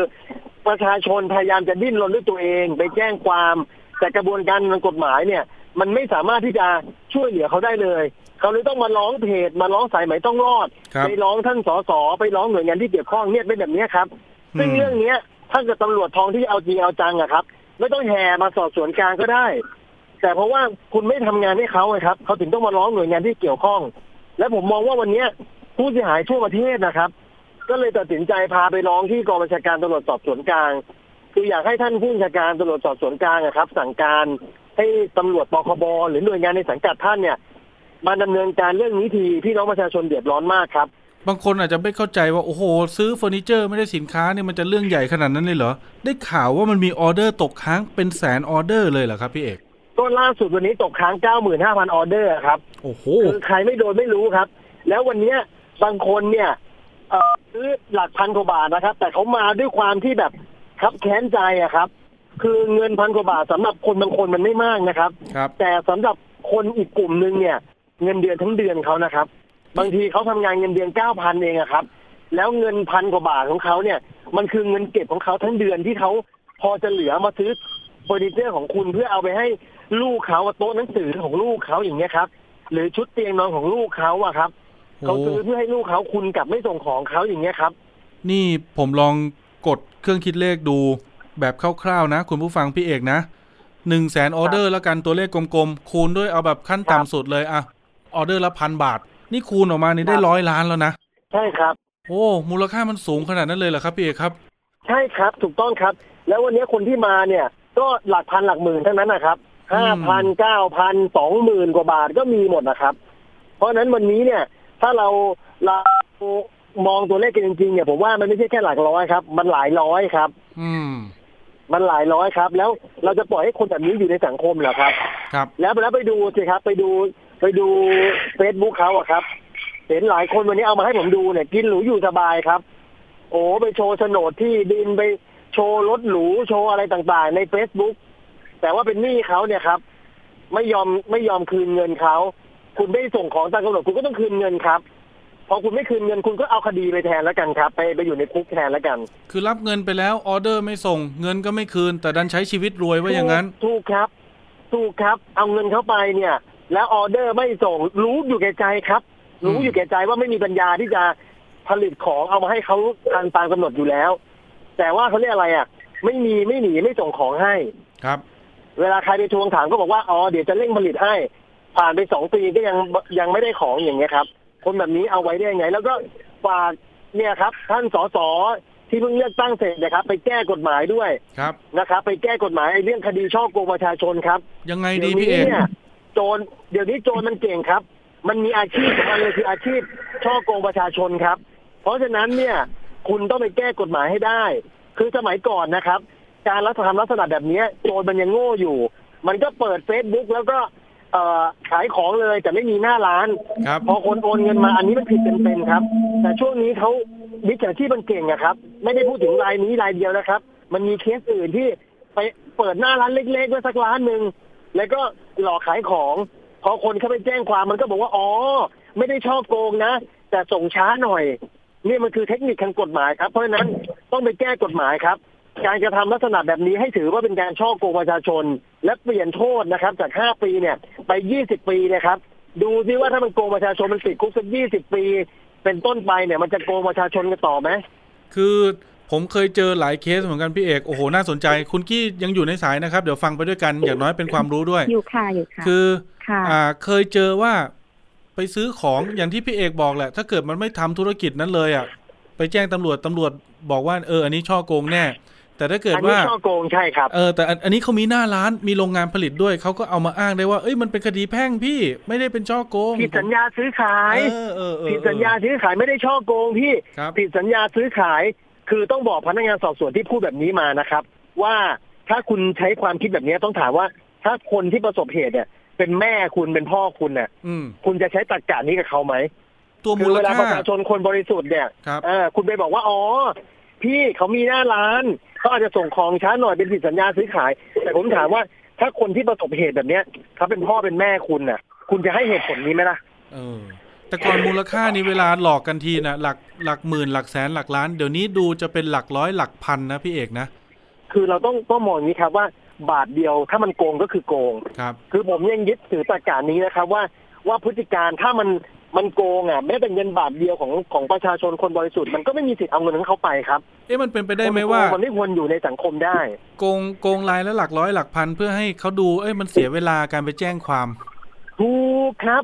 ประชาชนพยายามจะดิ้นรนด้วยตัวเองไปแจ้งความแต่กระบวนการทางกฎหมายเนี่ยมันไม่สามารถที่จะช่วยเหลือเขาได้เลยเขาเลยต้องมาร้องเพจมาร้องสายไหมต้องรอดไปร้องท่านสสไปร้องหน่วยงานที่เกี่ยวข้องเนี่ยเป็นแบบนี้ครับซึ่งเรื่องนี้ถ้าเกิดตำรวจท้องที่เอาจริงเอาจังอะครับไม่ต้องแห่มาสอบสวนกลางก็ได้แต่เพราะว่าคุณไม่ทำงานให้เขาครับเขาถึงต้องมาร้องหน่วยงานที่เกี่ยวข้องและผมมองว่าวันนี้ผู้เสียหายทั่วประเทศนะครับก็เลยตัดสินใจพาไปร้องที่กองบัญชาการตำรวจสอบสวนกลางคืออยากให้ท่านผู้บัญชาการตำรวจสอบสวนกลางครับสั่งการให้ตำรวจปคบหรือหน่วยงานในสังกัดท่านเนี่ยมาดำเนินการเรื่องนี้ทีพี่น้องประชาชนเดือดร้อนมากครับบางคนอาจจะไม่เข้าใจว่าโอ้โหซื้อเฟอร์นิเจอร์ไม่ได้สินค้าเนี่ยมันจะเรื่องใหญ่ขนาดนั้นเลยเหรอได้ข่าวว่ามันมีออเดอร์ตกค้างเป็นแสนออเดอร์เลยเหรอครับพี่เอกก็ล่าสุดวันนี้ตกค้าง เก้าหมื่นห้าพัน ออเดอร์ครับโอ้โหคือใครไม่โดนไม่รู้ครับแล้ววันนี้บางคนเนี่ยซื้อหลักพันกว่าบาทนะครับแต่เขามาด้วยความที่แบบครับแค้นใจอะครับคือเงินพันกว่าบาทสำหรับคนบางคนมันไม่มากนะครับแต่สำหรับคนอีกกลุ่มนึงเนี่ยเงินเดือนทั้งเดือนเขานะครับบางทีเขาทำงานเงินเดือน เก้าพัน เองอะครับแล้วเงินพันกว่าบาทของเขาเนี่ยมันคือเงินเก็บของเขาทั้งเดือนที่เขาพอจะเหลือมาซื้อเฟอร์นิเจอร์ของคุณเพื่อเอาไปให้ลูกเขาโต๊ะหนังสือของลูกเขาอย่างเงี้ยครับหรือชุดเตียงนอนของลูกเขาอะครับเขาซื้อเพื่อให้ลูกเขาคุณกลับไม่ส่งของเขาอย่างเงี้ยครับนี่ผมลองกดเครื่องคิดเลขดูแบบคร่าวๆนะคุณผู้ฟังพี่เอกนะ หนึ่งแสน ออเดอร์แล้วกันตัวเลขกลมๆคูณด้วยเอาแบบขั้นต่ำสุดเลยอะออเดอร์ละ หนึ่งพัน บาทนี่คูณออกมานี่ได้ร้อยล้านแล้วนะใช่ครับ โอ้มูลค่ามันสูงขนาดนั้นเลยเหรอครับพี่เอกครับใช่ครับถูกต้องครับแล้ววันนี้คนที่มาเนี่ยก็หลักพันหลักหมื่นทั้งนั้นนะครับ ห้าพัน เก้าพัน สองหมื่น กว่าบาทก็มีหมดนะครับเพราะนั้นวันนี้เนี่ยถ้าเราเรามองตัวเลขกันจริงๆเนี่ยผมว่ามันไม่ใช่แค่หลักร้อยครับมันหลายร้อยครับอืมมันหลายร้อยครับแล้วเราจะปล่อยให้คนแบบนี้อยู่ในสังคมเหรอครับครับแล้วแล้วไปดูสิครับไปดูไปดูเฟซบุ๊กเขาอะครับเห็นหลายคนวันนี้เอามาให้ผมดูเนี่ยกินหรูอยู่สบายครับโอ้ไปโชว์โฉนดที่ดินไปโชว์รถหรูโชว์อะไรต่างๆในเฟซบุ๊กแต่ว่าเป็นหนี้เขาเนี่ยครับไม่ยอมไม่ยอมคืนเงินเขาคุณไม่ส่งของตามกำหนดคุณก็ต้องคืนเงินครับพอคุณไม่คืนเงินคุณก็เอาคดีไปแทนแล้วกันครับไปไปอยู่ในคุกแทนแล้วกันคือรับเงินไปแล้วออเดอร์ไม่ส่งเงินก็ไม่คืนแต่ดันใช้ชีวิตรวยว่าอย่างนั้นถูกครับถูกครับเอาเงินเข้าไปเนี่ยแล้วออเดอร์ไม่ส่งรู้อยู่แก่ใจครับรู้อยู่แก่ใจว่าไม่มีปัญญาที่จะผลิตของเอามาให้เขาทันตามกำหนดอยู่แล้วแต่ว่าเขาเรียกอะไรอ่ะไม่มีไม่หนีไม่ส่งของให้ครับเวลาใครไปทวงถามก็บอกว่าอ๋อเดี๋ยวจะเร่งผลิตให้ผ่านไปสองปีก็ยังยังไม่ได้ของอย่างเงี้ยครับคนแบบนี้เอาไว้ได้ยังไงแล้วก็ฝากเนี่ยครับท่านสสที่เพิ่งเลือกตั้งเสร็จนะครับไปแก้กฎหมายด้วยครับนะครับไปแก้กฎหมายเรื่องคดีฉ้อโกงประชาชนครับยังไงดีพี่เอกโจรเดี๋ยวนี้โจรมันเก่งครับมันมีอาชีพมันเลยคืออาชีพฉ้อโกงประชาชนครับเพราะฉะนั้นเนี่ยคุณต้องไปแก้กฎหมายให้ได้คือสมัยก่อนนะครับการรัฐธรรมลักษณะแบบนี้โจรมันยังโง่อยู่มันก็เปิด Facebook แล้วก็ขายของเลยแต่ไม่มีหน้าร้านพอคนโอนเงินมาอันนี้มันผิดเป็นๆครับแต่ช่วงนี้เขามิจฉาชีพมันเก่งอะครับไม่ได้พูดถึงรายนี้รายเดียวนะครับมันมีเคสอื่นที่ไปเปิดหน้าร้านเล็กๆไว้สักร้านนึงแล้วก็หลอกขายของพอคนเข้าไปแจ้งความมันก็บอกว่าอ๋อไม่ได้ชอบโกงนะแต่ส่งช้าหน่อยนี่มันคือเทคนิคทางกฎหมายครับเพราะฉะนั้นต้องไปแก้กฎหมายครับการกระทำลักษณะแบบนี้ให้ถือว่าเป็นการฉ้อโกงประชาชนและเปลี่ยนโทษนะครับจากห้าปีเนี่ยไปยี่สิบปีนะครับดูซิว่าถ้ามันโกงประชาชนมันติดคุกสักยี่สิบปีเป็นต้นไปเนี่ยมันจะโกงประชาชนกันต่อไหมคือผมเคยเจอหลายเคสเหมือนกันพี่เอกโอ้โหน่าสนใจคุณกี้ยังอยู่ในสายนะครับเดี๋ยวฟังไปด้วยกันอย่างน้อยเป็นความรู้ด้วยอยู่ค่ะอยู่ค่ะคืออ่าเคยเจอว่าไปซื้อของอย่างที่พี่เอกบอกแหละถ้าเกิดมันไม่ทำธุรกิจนั้นเลยอ่ะไปแจ้งตำรวจตำรวจบอกว่าเอออันนี้ฉ้อโกงแน่แต่ถ้าเกิดว่าอันนี้ฉ้อโกงใช่ครับเออแต่อันนี้เขามีหน้าร้านมีโรงงานผลิตด้วยเขาก็เอามาอ้างได้ว่าเอ้ยมันเป็นคดีแพ่งพี่ไม่ได้เป็นฉ้อโกงผิดสัญญาซื้อขายผิดสัญญาซื้อขายไม่ได้ฉ้อโกงพี่ผิดสัญญาซื้อขายคือต้องบอกพนักงานสอบสวนที่พูดแบบนี้มานะครับว่าถ้าคุณใช้ความคิดแบบนี้ต้องถามว่าถ้าคนที่ประสบเหตุเนี่ยเป็นแม่คุณเป็นพ่อคุณเนี่ยคุณจะใช้ตรรกะนี้กับเขาไหมตัวมูลค่าเวลาประชาชนคนบริสุทธิ์เนี่ยเออคุณไปบอกว่าอ๋อพี่เขามีหน้าร้านเขาอาจจะส่งของช้าหน่อยเป็นผิดสัญญาซื้อขายแต่ผมถามว่าถ้าคนที่ประสบเหตุแบบเนี้ยเขาเป็นพ่อเป็นแม่คุณน่ะคุณจะให้เหตุผลนี้ไหมล่ะเออแต่ก่อนมูลค่านี้เวลาหลอกกันทีนะหลักหลักหมื่นหลักแสนหลักล้านเดี๋ยวนี้ดูจะเป็นหลักร้อยหลักพันนะพี่เอกนะคือเราต้องต้องมองอย่างนี้ครับว่าบาทเดียวถ้ามันโกงก็คือโกงครับคือผมยังยึดถือตรรกะนี้นะครับว่าว่าพฤติการถ้ามันมันโกงอ่ะแม้แต่เงินบาทเดียวของของประชาชนคนบริสุทธิ์มันก็ไม่มีสิทธิ์เอาเงินของเขาไปครับเอ๊ะมันเป็นไปได้ไหมว่าคนที่วนอยู่ในสังคมได้โกงโกงรายละหลักร้อยหลักพันเพื่อให้เขาดูเอ้ยมันเสียเวลาการไปแจ้งความถูกครับ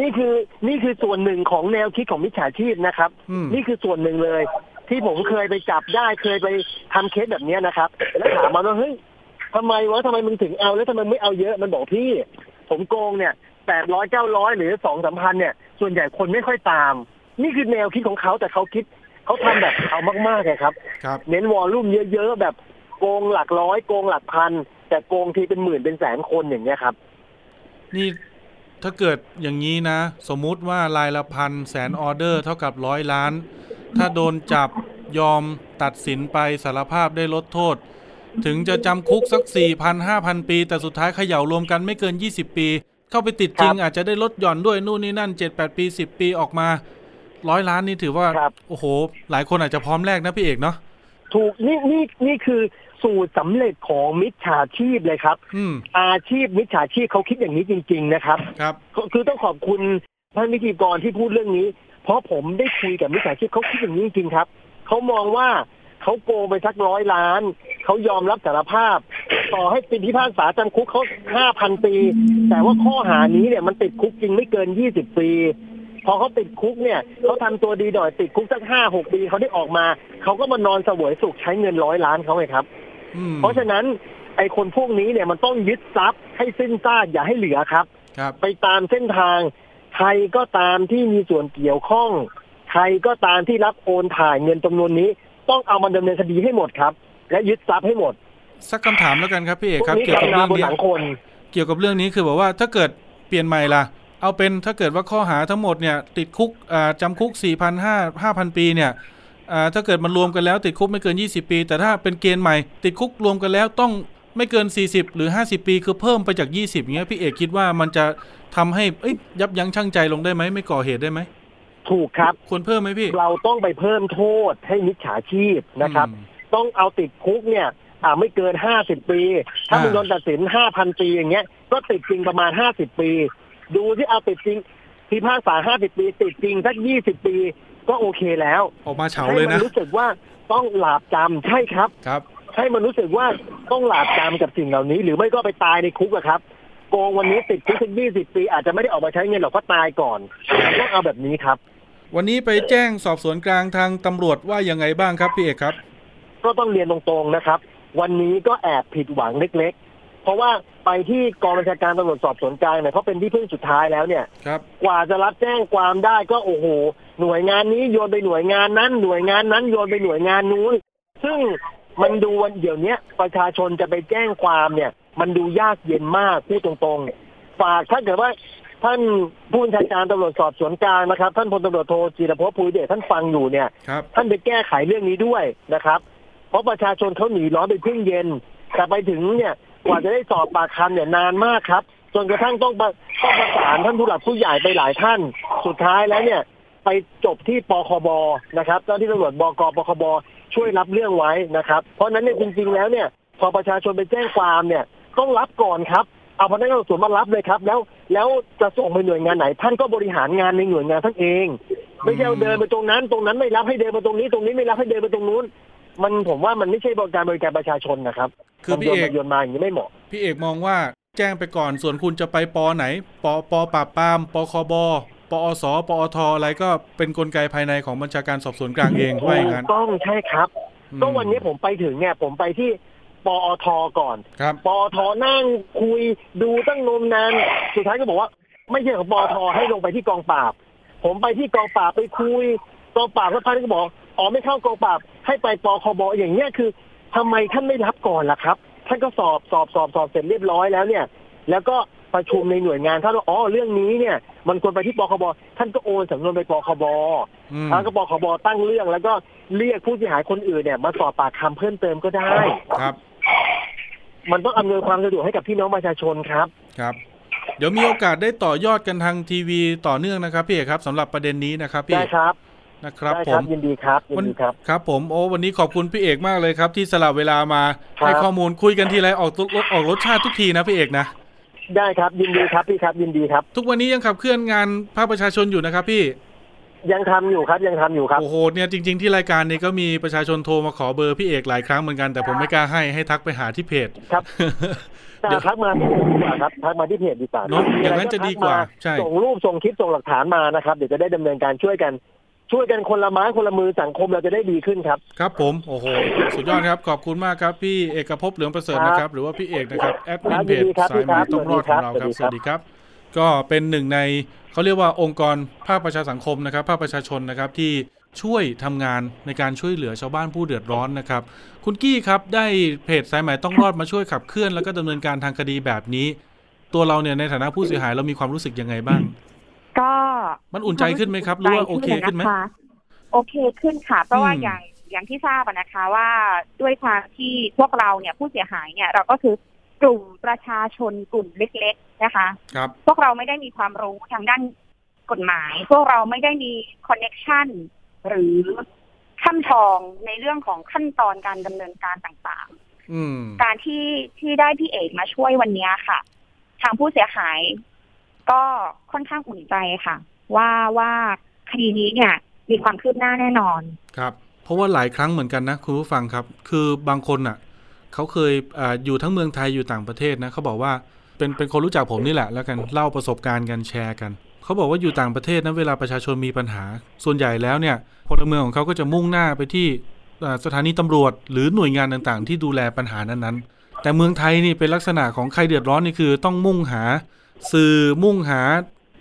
นี่คือนี่คือส่วนหนึ่งของแนวคิดของมิจฉาชีพนะครับนี่คือส่วนหนึ่งเลยที่ผมเคยไปจับได้เคยไปทำเคสแบบนี้นะครับแล้วถามมาว่าเฮ้ยทำไมวะทำไมมึงถึงเอาแล้วทำไมไม่เอาเยอะมันบอกพี่ผมโกงเนี่ยแปดร้อยเก้าร้อยหรือสองสามพันเนี่ยส่วนใหญ่คนไม่ค่อยตามนี่คือแนวคิดของเขาแต่เขาคิดเขาทำแบบเอามากๆเลยครับเน้นวอลลุ่มเยอะๆแบบโกงหลักร้อยโกงหลักพันแต่โกงทีเป็นหมื่นเป็นแสนคนอย่างเงี้ยครับนี่ถ้าเกิดอย่างนี้นะสมมุติว่ารายละพันแสนออเดอร์เท่ากับร้อยล้านถ้าโดนจับยอมตัดสินไปสารภาพได้ลดโทษถึงจะจำคุกสัก สี่พัน ห้าพัน ปีแต่สุดท้ายเขย่ารวมกันไม่เกินยี่สิบปีเข้าไปติดจริงอาจจะได้ลดหย่อนด้วยนู่นนี่นั่น เจ็ดแปด ปี สิบ ปีออกมาร้อยล้านนี่ถือว่าโอ้โหหลายคนอาจจะพร้อมแลกนะพี่เอกเนาะถูกนี่นี่นี่คือสูตรสำเร็จของมิจฉาชีพเลยครับ อ, อาชีพมิจฉาชีพเขาคิดอย่างนี้จริงๆนะครับครับคือต้องขอบคุณท่านวิทยากรที่พูดเรื่องนี้เพราะผมได้คุยกับมิจฉาชีพเขาคิดอย่างนี้จริงๆครับเขามองว่าเขาโกงไปสักร้อยล้านเขายอมรับสารภาพต่อให้เป็นพิพากษาจำคุกเขา ห้าพัน ปีแต่ว่าข้อหานี้เนี่ยมันติดคุกจริงไม่เกินยี่สิบปี พอเขาติดคุกเนี่ยเขาทำตัวดีหน่อยติดคุกสัก ห้าหกปีเขาได้ออกมาเขาก็มานอนเสวยสุขใช้เงินหนึ่งร้อยล้านเขาไงครับเพราะฉะนั้นไอ้คนพวกนี้เนี่ยมันต้องยึดทรัพย์ให้สิ้นซากอย่าให้เหลือครับไปตามเส้นทางใครก็ตามที่มีส่วนเกี่ยวข้องใครก็ตามที่รับโอนถ่ายเงินจำนวนนี้ต้องเอามาดำเนินคดีให้หมดครับและยึดทรัพย์ให้หมดสักคำถามแล้วกันครับพี่เอกครับเกี่ยวกับเรื่องนี้เกี่ยวกับเรื่องนี้คือบอกว่าถ้าเกิดเปลี่ยนใหม่ล่ะเอาเป็นถ้าเกิดว่าข้อหาทั้งหมดเนี่ยติดคุกจำคุก สี่พันห้าร้อย ห้าพันปีเนี่ยถ้าเกิดมันรวมกันแล้วติดคุกไม่เกินยี่สิบปีแต่ถ้าเป็นเกณฑ์ใหม่ติดคุกรวมกันแล้วต้องไม่เกินสี่สิบหรือห้าสิบปีคือเพิ่มไปจากยี่สิบอย่างเงี้ยพี่เอกคิดว่ามันจะทำให้ยับยั้งชั่งใจลงได้ไหมไม่ก่อเหตุได้ไหมถูกครับควรเพิ่มไหมพี่เราต้องไปเพิ่มโทษให้มิจฉาชีพนะครับต้องเอาติดคุกเนี่ยไม่เกินห้าสิบปีถ้ามึงโดนตัดสิน ห้าพันปีอย่างเงี้ยก็ติดจริงประมาณห้าสิบปีดูที่เอาติดจริงที่ภาคษาห้าสิบปีติดจริงสักยี่สิบปีก็โอเคแล้วออกมาเฉาเลยนะให้มันรู้สึกว่าต้องหลาบจำใช่ครับครับให้มันรู้สึกว่าต้องหลาบจำกับสิ่งเหล่านี้หรือไม่ก็ไปตายในคุกอะครับโกงวันนี้ติดคุกสักยี่สิบปีอาจจะไม่ได้ออกมาใช้เงินหรอกก็ตายก่อนต้องเอาแบบนี้ครับวันนี้ไปแจ้งสอบสวนกลางทางตำรวจว่ายังไงบ้างครับพี่เอกครับก็ต้องเรียนตรงๆนะครับวันนี้ก็แอบผิดหวังเล็กๆเพราะว่าไปที่กองบัญชาการตำรวจสอบสวนกลางเนี่ยเขาเป็นที่พึ่งสุดท้ายแล้วเนี่ยกว่าจะรับแจ้งความได้ก็โอ้โหหน่วยงานนี้โยนไปหน่วยงานนั้นหน่วยงานนั้นโยนไปหน่วยงานนู้นซึ่งมันดูวันเดี๋ยวนี้ประชาชนจะไปแจ้งความเนี่ยมันดูยากเย็นมากพูดตรงๆฝากถ้าเกิดว่าท่านผู้บัญชาการตำรวจสอบสวนกลางนะครับท่านพลตำรวจโทจิรภพภูริเดชท่านฟังอยู่เนี่ยท่านไปแก้ไขเรื่องนี้ด้วยนะครับเพราะประชาชนเขาหนีร้อนไปพึ่งเย็นแต่ไปถึงเนี่ยกว่าจะได้สอบปากคำเนี่ยนานมากครับจนกระทั่งต้องต้องประสานท่านผู้หลักผู้ใหญ่ไปหลายท่านสุดท้ายแล้วเนี่ยไปจบที่ปคบนะครับเจ้าที่ตำรวจบกปคบช่วยรับเรื่องไว้นะครับเพราะนั้นเนี่ยจริงๆแล้วเนี่ยพอประชาชนไปแจ้งความเนี่ยต้องรับก่อนครับเอาพนักงานสอบสวนมารับเลยครับแล้วแล้วจะส่งไปหน่วยงานไหนท่านก็บริหารงานในหน่วยงานท่านเองไม่ใช่เดินไปตรงนั้นตรงนั้นไม่รับให้เดินไปตรงนี้ตรงนี้ไม่รับให้เดินไปตรงนู้นมันผมว่ามันไม่ใช่การบริการประชาชนนะครับคือพี่เอกโยนมาอย่างนี้ไม่เหมาะพี่เอกมองว่าแจ้งไปก่อนส่วนคุณจะไปปอไหนปปปราบปรามปคบปอสปอทอะไรก็เป็นกลไกภายในของบัญชาการสอบสวนกลางเองว่าอย่างนั้นต้องใช่ครับก็วันนี้ผมไปถึงเนี่ยผมไปที่ปอทก่อนปอทนั่งคุยดูตั้งนมนานสุดท้ายก็บอกว่าไม่ใช่ของปอทให้ลงไปที่กองปราบผมไปที่กองปราบไปคุยกองปราบแล้วท่านก็บอกอ๋อไม่เข้ากองปราบให้ไปปคบอย่างเงี้ยคือทำไมท่านไม่รับก่อนล่ะครับท่านก็สอบสอบสอบสอบเสร็จเรียบร้อยแล้วเนี่ยแล้วก็ประชุมในหน่วยงานท่านว่าอ๋อเรื่องนี้เนี่ยมันควรไปที่ปคบท่านก็โอนสำนวนไปปคบแล้วก็ปคบตั้งเรื่องแล้วก็เรียกผู้เสียหายคนอื่นเนี่ยมาสอบปากคำเพิ่มเติมก็ได้ครับมันต้องอำนวยความสะดวกให้กับพี่น้องประชาชนครับครับเดี๋ยวมีโอกาสได้ต่อยอดกันทางทีวีต่อเนื่องนะครับพี่เอกครับสำหรับประเด็นนี้นะครับพี่ได้ครับนะครับผมยินดีครับยินดีครับครับผมโอ้วันนี้ขอบคุณพี่เอกมากเลยครับที่สละเวลามาให้ข้อมูลคุยกันทีไรออกรถออกรสชาติทุกทีนะพี่เอกนะได้ครับยินดีครับพี่ครับยินดีครับทุกวันนี้ยังขับเคลื่อนงานภาคประชาชนอยู่นะครับพี่ยังทำอยู่ครับยังทำอยู่ครับโอ้โหเนี่ยจริงๆที่รายการนี้ก็มีประชาชนโทรมาขอเบอร์พี่เอกหลายครั้งเหมือนกันแต่ผมไม่กล้าให้ให้ทักไปหาที่เพจครับเดี๋ยวทักมาดีกว่าครับทักมาที่เพจดีกว่าเนาะอย่างนั้นจะดีกว่าใช่ส่งรูปส่งคลิปส่งหลักฐานมานะครับเดี๋ยวจะได้ดำเนินการช่วยกันช่วยกันคนละไม้คนละมือสังคมเราจะได้ดีขึ้นครับครับผมโอ้โหสุดยอดครับขอบคุณมากครับพี่เอกภพเหลืองประเสริฐนะครับหรือว่าพี่เอกนะครับแอดมินเพจสายมือต้องรอดของเราครับสวัสดีครับก็เป็นหนึ่งในเขาเรียกว่าองค์กรภาคประชาสังคมนะครับภาคประชาชนนะครับที่ช่วยทำงานในการช่วยเหลือชาวบ้านผู้เดือดร้อนนะครับคุณกี้ครับได้เพจสายใหม่ต้องรอดมาช่วยขับเคลื่อนแล้วก็ดำเนินการทางคดีแบบนี้ตัวเราเนี่ยในฐานะผู้เสียหายเรามีความรู้สึกยังไงบ้างก็มันอุ่นใจขึ้นไหมครับหรือว่าโอเคขึ้นไหมโอเคขึ้นค่ะเพราะว่าอย่างอย่างที่ทราบนะคะว่าด้วยความที่พวกเราเนี่ยผู้เสียหายเนี่ยเราก็คือกลุ่มประชาชนกลุ่มเล็กๆนะคะครับพวกเราไม่ได้มีความรู้ทางด้านกฎหมายพวกเราไม่ได้มีคอนเนคชั่นหรือขั้นทองในเรื่องของขั้นตอนการดำเนินการต่างๆการที่ที่ได้พี่เอกมาช่วยวันนี้ค่ะทางผู้เสียหายก็ค่อนข้างอุ่นใจค่ะว่าว่าคดีนี้เนี่ยมีความคืบหน้าแน่นอนครับเพราะว่าหลายครั้งเหมือนกันนะคุณผู้ฟังครับคือบางคนอ่ะเขาเคย อ, อยู่ทั้งเมืองไทยอยู่ต่างประเทศนะเขาบอกว่าเป็นเป็นคนรู้จักผมนี่แหละแล้วกันเล่าประสบการณ์กันแชร์กัน เขาบอกว่าอยู่ต่างประเทศนะเวลาประชาชนมีปัญหาส่วนใหญ่แล้วเนี่ยพลเมืองของเขาก็จะมุ่งหน้าไปที่สถานีตำรวจหรือหน่วยงานต่างๆที่ดูแลปัญหานั้นๆแต่เมืองไทยนี่เป็นลักษณะของใครเดือดร้อนนี่คือต้องมุ่งหาสื่อมุ่งหา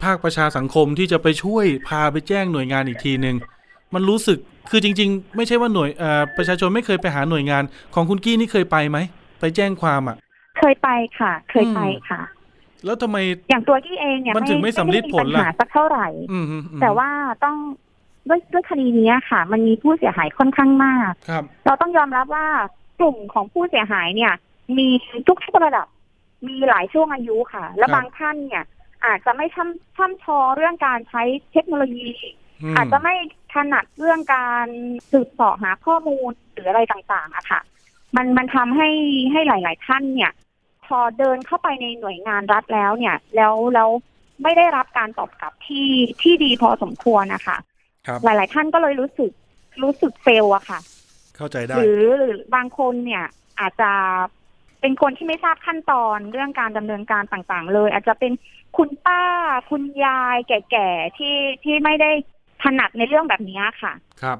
ภาคประชาสังคมที่จะไปช่วยพาไปแจ้งหน่วยงานอีกทีนึงมันรู้สึกคือจริงๆไม่ใช่ว่าหน่วยประชาชนไม่เคยไปหาหน่วยงานของคุณกี้นี่เคยไปไหมไปแจ้งความอ่ะเคยไปค่ะเคยไปค่ะแล้วทำไมอย่างตัวกี้เองเนี่ยมันถึงไม่สำเร็จผลล่ะสักเท่าไหร่แต่ว่าต้องด้วยด้วยคดีนี้ค่ะมันมีผู้เสียหายค่อนข้างมากเราต้องยอมรับว่ากลุ่มของผู้เสียหายเนี่ยมีทุกทุกระดับมีหลายช่วงอายุค่ะและบางท่านเนี่ยอาจจะไม่ช่ำช่ำชอเรื่องการใช้เทคโนโลยีอาจจะไม่ถนัดเรื่องการสืบเสาะหาข้อมูลหรืออะไรต่างๆอะค่ะมันมันทำให้ให้หลายๆท่านเนี่ยพอเดินเข้าไปในหน่วยงานรัฐแล้วเนี่ยแล้วแล้วไม่ได้รับการตอบกลับที่ที่ดีพอสมควรนะคะหลายๆท่านก็เลยรู้สึกรู้สึกเฟลอะค่ะเข้าใจได้หรือบางคนเนี่ยอาจจะเป็นคนที่ไม่ทราบขั้นตอนเรื่องการดำเนินการต่างๆเลยอาจจะเป็นคุณป้าคุณยายแก่ๆที่ที่ไม่ได้ถนัดในเรื่องแบบนี้ค่ะครับ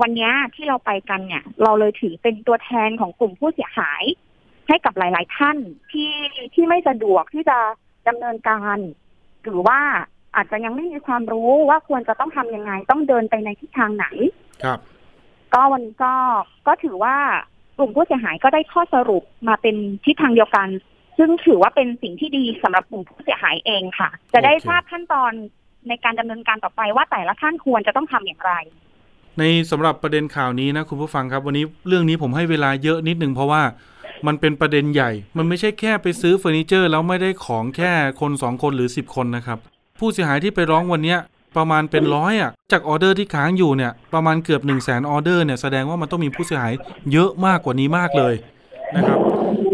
วันนี้ที่เราไปกันเนี่ยเราเลยถือเป็นตัวแทนของกลุ่มผู้เสียหายให้กับหลายๆท่านที่ที่ไม่สะดวกที่จะดำเนินการหรือว่าอาจจะยังไม่มีความรู้ว่าควรจะต้องทำยังไงต้องเดินไปในทิศทางไหนครับก็วันนี้ก็ก็ถือว่ากลุ่มผู้เสียหายก็ได้ข้อสรุปมาเป็นทิศทางเดียวกันซึ่งถือว่าเป็นสิ่งที่ดีสำหรับกลุ่มผู้เสียหายเองค่ะจะได้ทราบขั้นตอนในการดำเนินการต่อไปว่าแต่ละท่านควรจะต้องทำอย่างไรในสำหรับประเด็นข่าวนี้นะคุณผู้ฟังครับวันนี้เรื่องนี้ผมให้เวลาเยอะนิดนึงเพราะว่ามันเป็นประเด็นใหญ่มันไม่ใช่แค่ไปซื้อเฟอร์นิเจอร์แล้วไม่ได้ของแค่คนสองคนหรือสิบคนนะครับผู้เสียหายที่ไปร้องวันนี้ประมาณเป็นร้อยอ่ะจากออเดอร์ที่ค้างอยู่เนี่ยประมาณเกือบ หนึ่งแสน ออเดอร์เนี่ยแสดงว่ามันต้องมีผู้เสียหายเยอะมากกว่านี้มากเลยนะครับ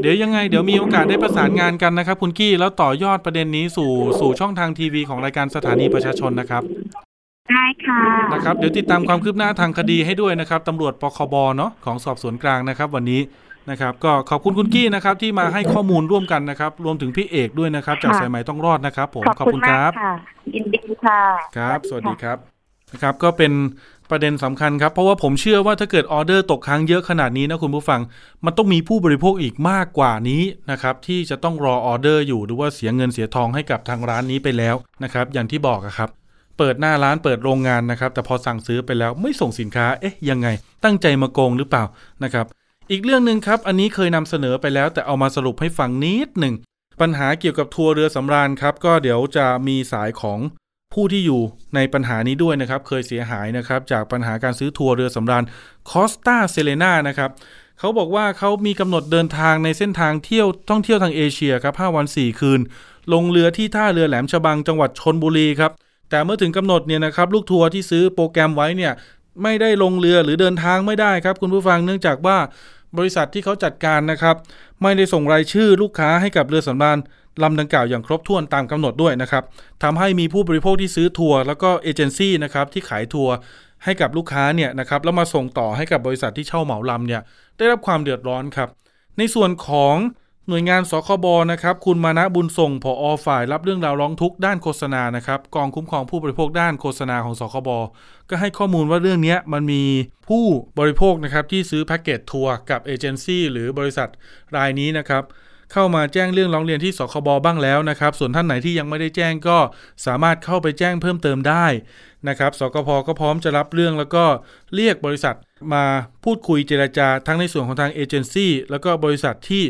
เดี๋ยวยังไงเดี๋ยวมีโอกาสได้ประสานงานกันนะครับคุณกี้แล้วต่อยอดประเด็นนี้สู่สู่ช่องทางทีวีของรายการสถานีประชาชนนะครับได้ค่ะนะครับเดี๋ยวติดตามความคืบหน้าทางคดีให้ด้วยนะครับตำรวจปคบเนาะของสอบสวนกลางนะครับวันนี้นะครับก็ขอบคุณคุณกี้นะครับที่มาให้ข้อมูลร่วมกันนะครับรวมถึงพี่เอกด้วยนะครับจากสายใหม่ต้องรอดนะครับผมขอบคุณครับยินดีค่ะครับสวัสดีครับนะครับก็เป็นประเด็นสำคัญครับเพราะว่าผมเชื่อว่าถ้าเกิดออเดอร์ตกค้างเยอะขนาดนี้นะคุณผู้ฟังมันต้องมีผู้บริโภคอีกมากกว่านี้นะครับที่จะต้องรอออเดอร์อยู่หรือว่าเสียเงินเสียทองให้กับทางร้านนี้ไปแล้วนะครับอย่างที่บอกครับเปิดหน้าร้านเปิดโรงงานนะครับแต่พอสั่งซื้อไปแล้วไม่ส่งสินค้าเอ๊ะยังไงตั้งใจมาโกงหรือเปล่านะครับอีกเรื่องนึงครับอันนี้เคยนำเสนอไปแล้วแต่เอามาสรุปให้ฟังนิดหนึ่งปัญหาเกี่ยวกับทัวร์เรือสำราญครับก็เดี๋ยวจะมีสายของผู้ที่อยู่ในปัญหานี้ด้วยนะครับเคยเสียหายนะครับจากปัญหาการซื้อทัวร์เรือสำราญ Costa Serena นะครับเขาบอกว่าเขามีกำหนดเดินทางในเส้นทางเที่ยวท่องเที่ยวทางเอเชียครับห้าวันสี่คืนลงเรือที่ท่าเรือแหลมฉบังจังหวัดชลบุรีครับแต่เมื่อถึงกำหนดเนี่ยนะครับลูกทัวร์ที่ซื้อโปรแกรมไว้เนี่ยไม่ได้ลงเรือหรือเดินทางไม่ได้ครับคุณผู้ฟังเนื่องจากว่าบริษัทที่เขาจัดการนะครับไม่ได้ส่งรายชื่อลูกค้าให้กับเรือสำราญลำดังกล่าวอย่างครบถ้วนตามกำหนดด้วยนะครับทำให้มีผู้บริโภคที่ซื้อทัวร์แล้วก็เอเจนซี่นะครับที่ขายทัวร์ให้กับลูกค้าเนี่ยนะครับแล้วมาส่งต่อให้กับบริษัทที่เช่าเหมาลำเนี่ยได้รับความเดือดร้อนครับในส่วนของหน่วยงานสคบนะครับคุณมานะบุญส่งผอ.ฝ่ายรับเรื่องราวร้องทุกข์ด้านโฆษณานะครับกองคุ้มครองผู้บริโภคด้านโฆษณาของสคบก็ให้ข้อมูลว่าเรื่องนี้มันมีผู้บริโภคนะครับที่ซื้อแพ็กเกจทัวร์กับเอเจนซี่หรือบริษัทรายนี้นะครับเข้ามาแจ้งเรื่องร้องเรียนที่สคบบ้างแล้วนะครับส่วนท่านไหนที่ยังไม่ได้แจ้งก็สามารถเข้าไปแจ้งเพิ่มเติมได้นะครับสคบก็พร้อมจะรับเรื่องแล้วก็เรียกบริษัทมาพูดคุยเจรจาทั้งในส่วนของทางเอเจนซี่แล้วก็บริษัทที่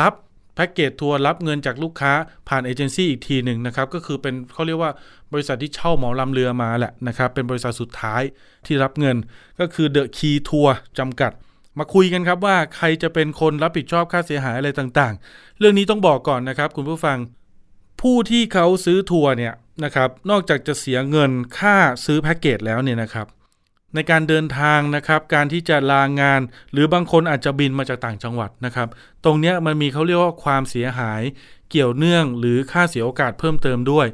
รับแพ็กเกจทัวร์รับเงินจากลูกค้าผ่านเอเจนซี่อีกทีหนึ่งนะครับก็คือเป็นเขาเรียกว่าบริษัทที่เช่าเหมาลำเรือมาแหละนะครับเป็นบริษัทสุดท้ายที่รับเงินก็คือเดอะคีทัวร์จำกัดมาคุยกันครับว่าใครจะเป็นคนรับผิดชอบค่าเสียหายอะไรต่างๆเรื่องนี้ต้องบอกก่อนนะครับคุณผู้ฟังผู้ที่เขาซื้อทัวร์เนี่ยนะครับนอกจากจะเสียเงินค่าซื้อแพ็กเกจแล้วเนี่ยนะครับในการเดินทางนะครับการที่จะลางานหรือบางคนอาจจะบินมาจากต่างจังหวัดนะครับตรงนี้มันมีเขาเรียกว่าความเสียหายเกี่ยวเนื่องหรือค่าเสียโอกาสเพิ่มเติมด้วย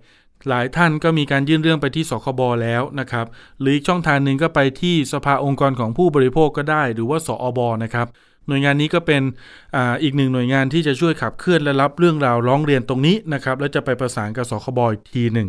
หลายท่านก็มีการยื่นเรื่องไปที่สคบแล้วนะครับหรืออีกช่องทางนึงก็ไปที่สภาองค์กรของผู้บริโภคก็ได้หรือว่าสอบนะครับหน่วยงานนี้ก็เป็น อ, อีกหนึ่งหน่วยงานที่จะช่วยขับเคลื่อนและรับเรื่องราวร้องเรียนตรงนี้นะครับแล้วจะไปประสานกับสคบอีกทีนึง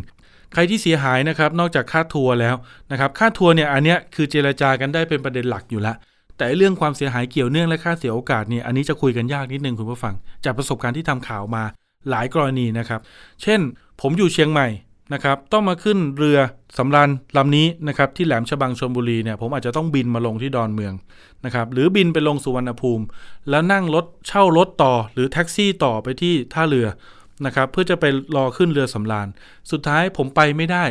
ใครที่เสียหายนะครับนอกจากค่าทัวร์แล้วนะครับค่าทัวร์เนี่ยอันเนี้ยคือเจรจากันได้เป็นประเด็นหลักอยู่ละแต่เรื่องความเสียหายเกี่ยวเนื่องและค่าเสียโอกาสเนี่ยอันนี้จะคุยกันยากนิดนึงคุณผู้ฟังจากประสบการณ์ที่ทำข่าวมาหลายกรณีนะครับเช่นผมอยู่เชียงใหม่นะครับต้องมาขึ้นเรือสำราญลำนี้นะครับที่แหลมฉบังชลบุรีเนี่ยผมอาจจะต้องบินมาลงที่ดอนเมืองนะครับหรือบินไปลงสุวรรณภูมิแล้วนั่งรถเช่ารถต่อหรือแท็กซี่ต่อไปที่ท่าเรือนะครับเพื่อจะไปรอขึ้นเรือสำราญสุดท้ายผมไปไม่ได้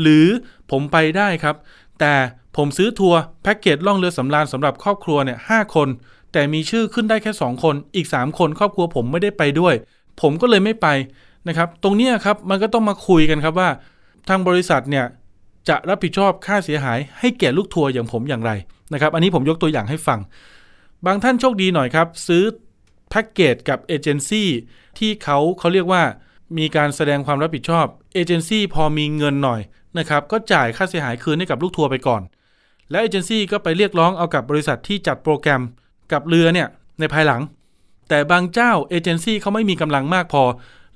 หรือผมไปได้ครับแต่ผมซื้อทัวร์แพ็คเกจล่องเรือสำราญสำหรับครอบครัวเนี่ยห้าคนแต่มีชื่อขึ้นได้แค่สองคนอีกสามคนครอบครัวผมไม่ได้ไปด้วยผมก็เลยไม่ไปนะครับตรงนี้ครับมันก็ต้องมาคุยกันครับว่าทางบริษัทเนี่ยจะรับผิดชอบค่าเสียหายให้แก่ลูกทัวร์อย่างผมอย่างไรนะครับอันนี้ผมยกตัวอย่างให้ฟังบางท่านโชคดีหน่อยครับซื้อแพ็คเกจกับเอเจนซี่ที่เขาเขาเรียกว่ามีการแสดงความรับผิดชอบเอเจนซี่พอมีเงินหน่อยนะครับก็จ่ายค่าเสียหายคืนให้กับลูกทัวร์ไปก่อนและเอเจนซี่ก็ไปเรียกร้องเอากับบริษัทที่จัดโปรแกรมกับเรือเนี่ยในภายหลังแต่บางเจ้าเอเจนซี่เขาไม่มีกำลังมากพอ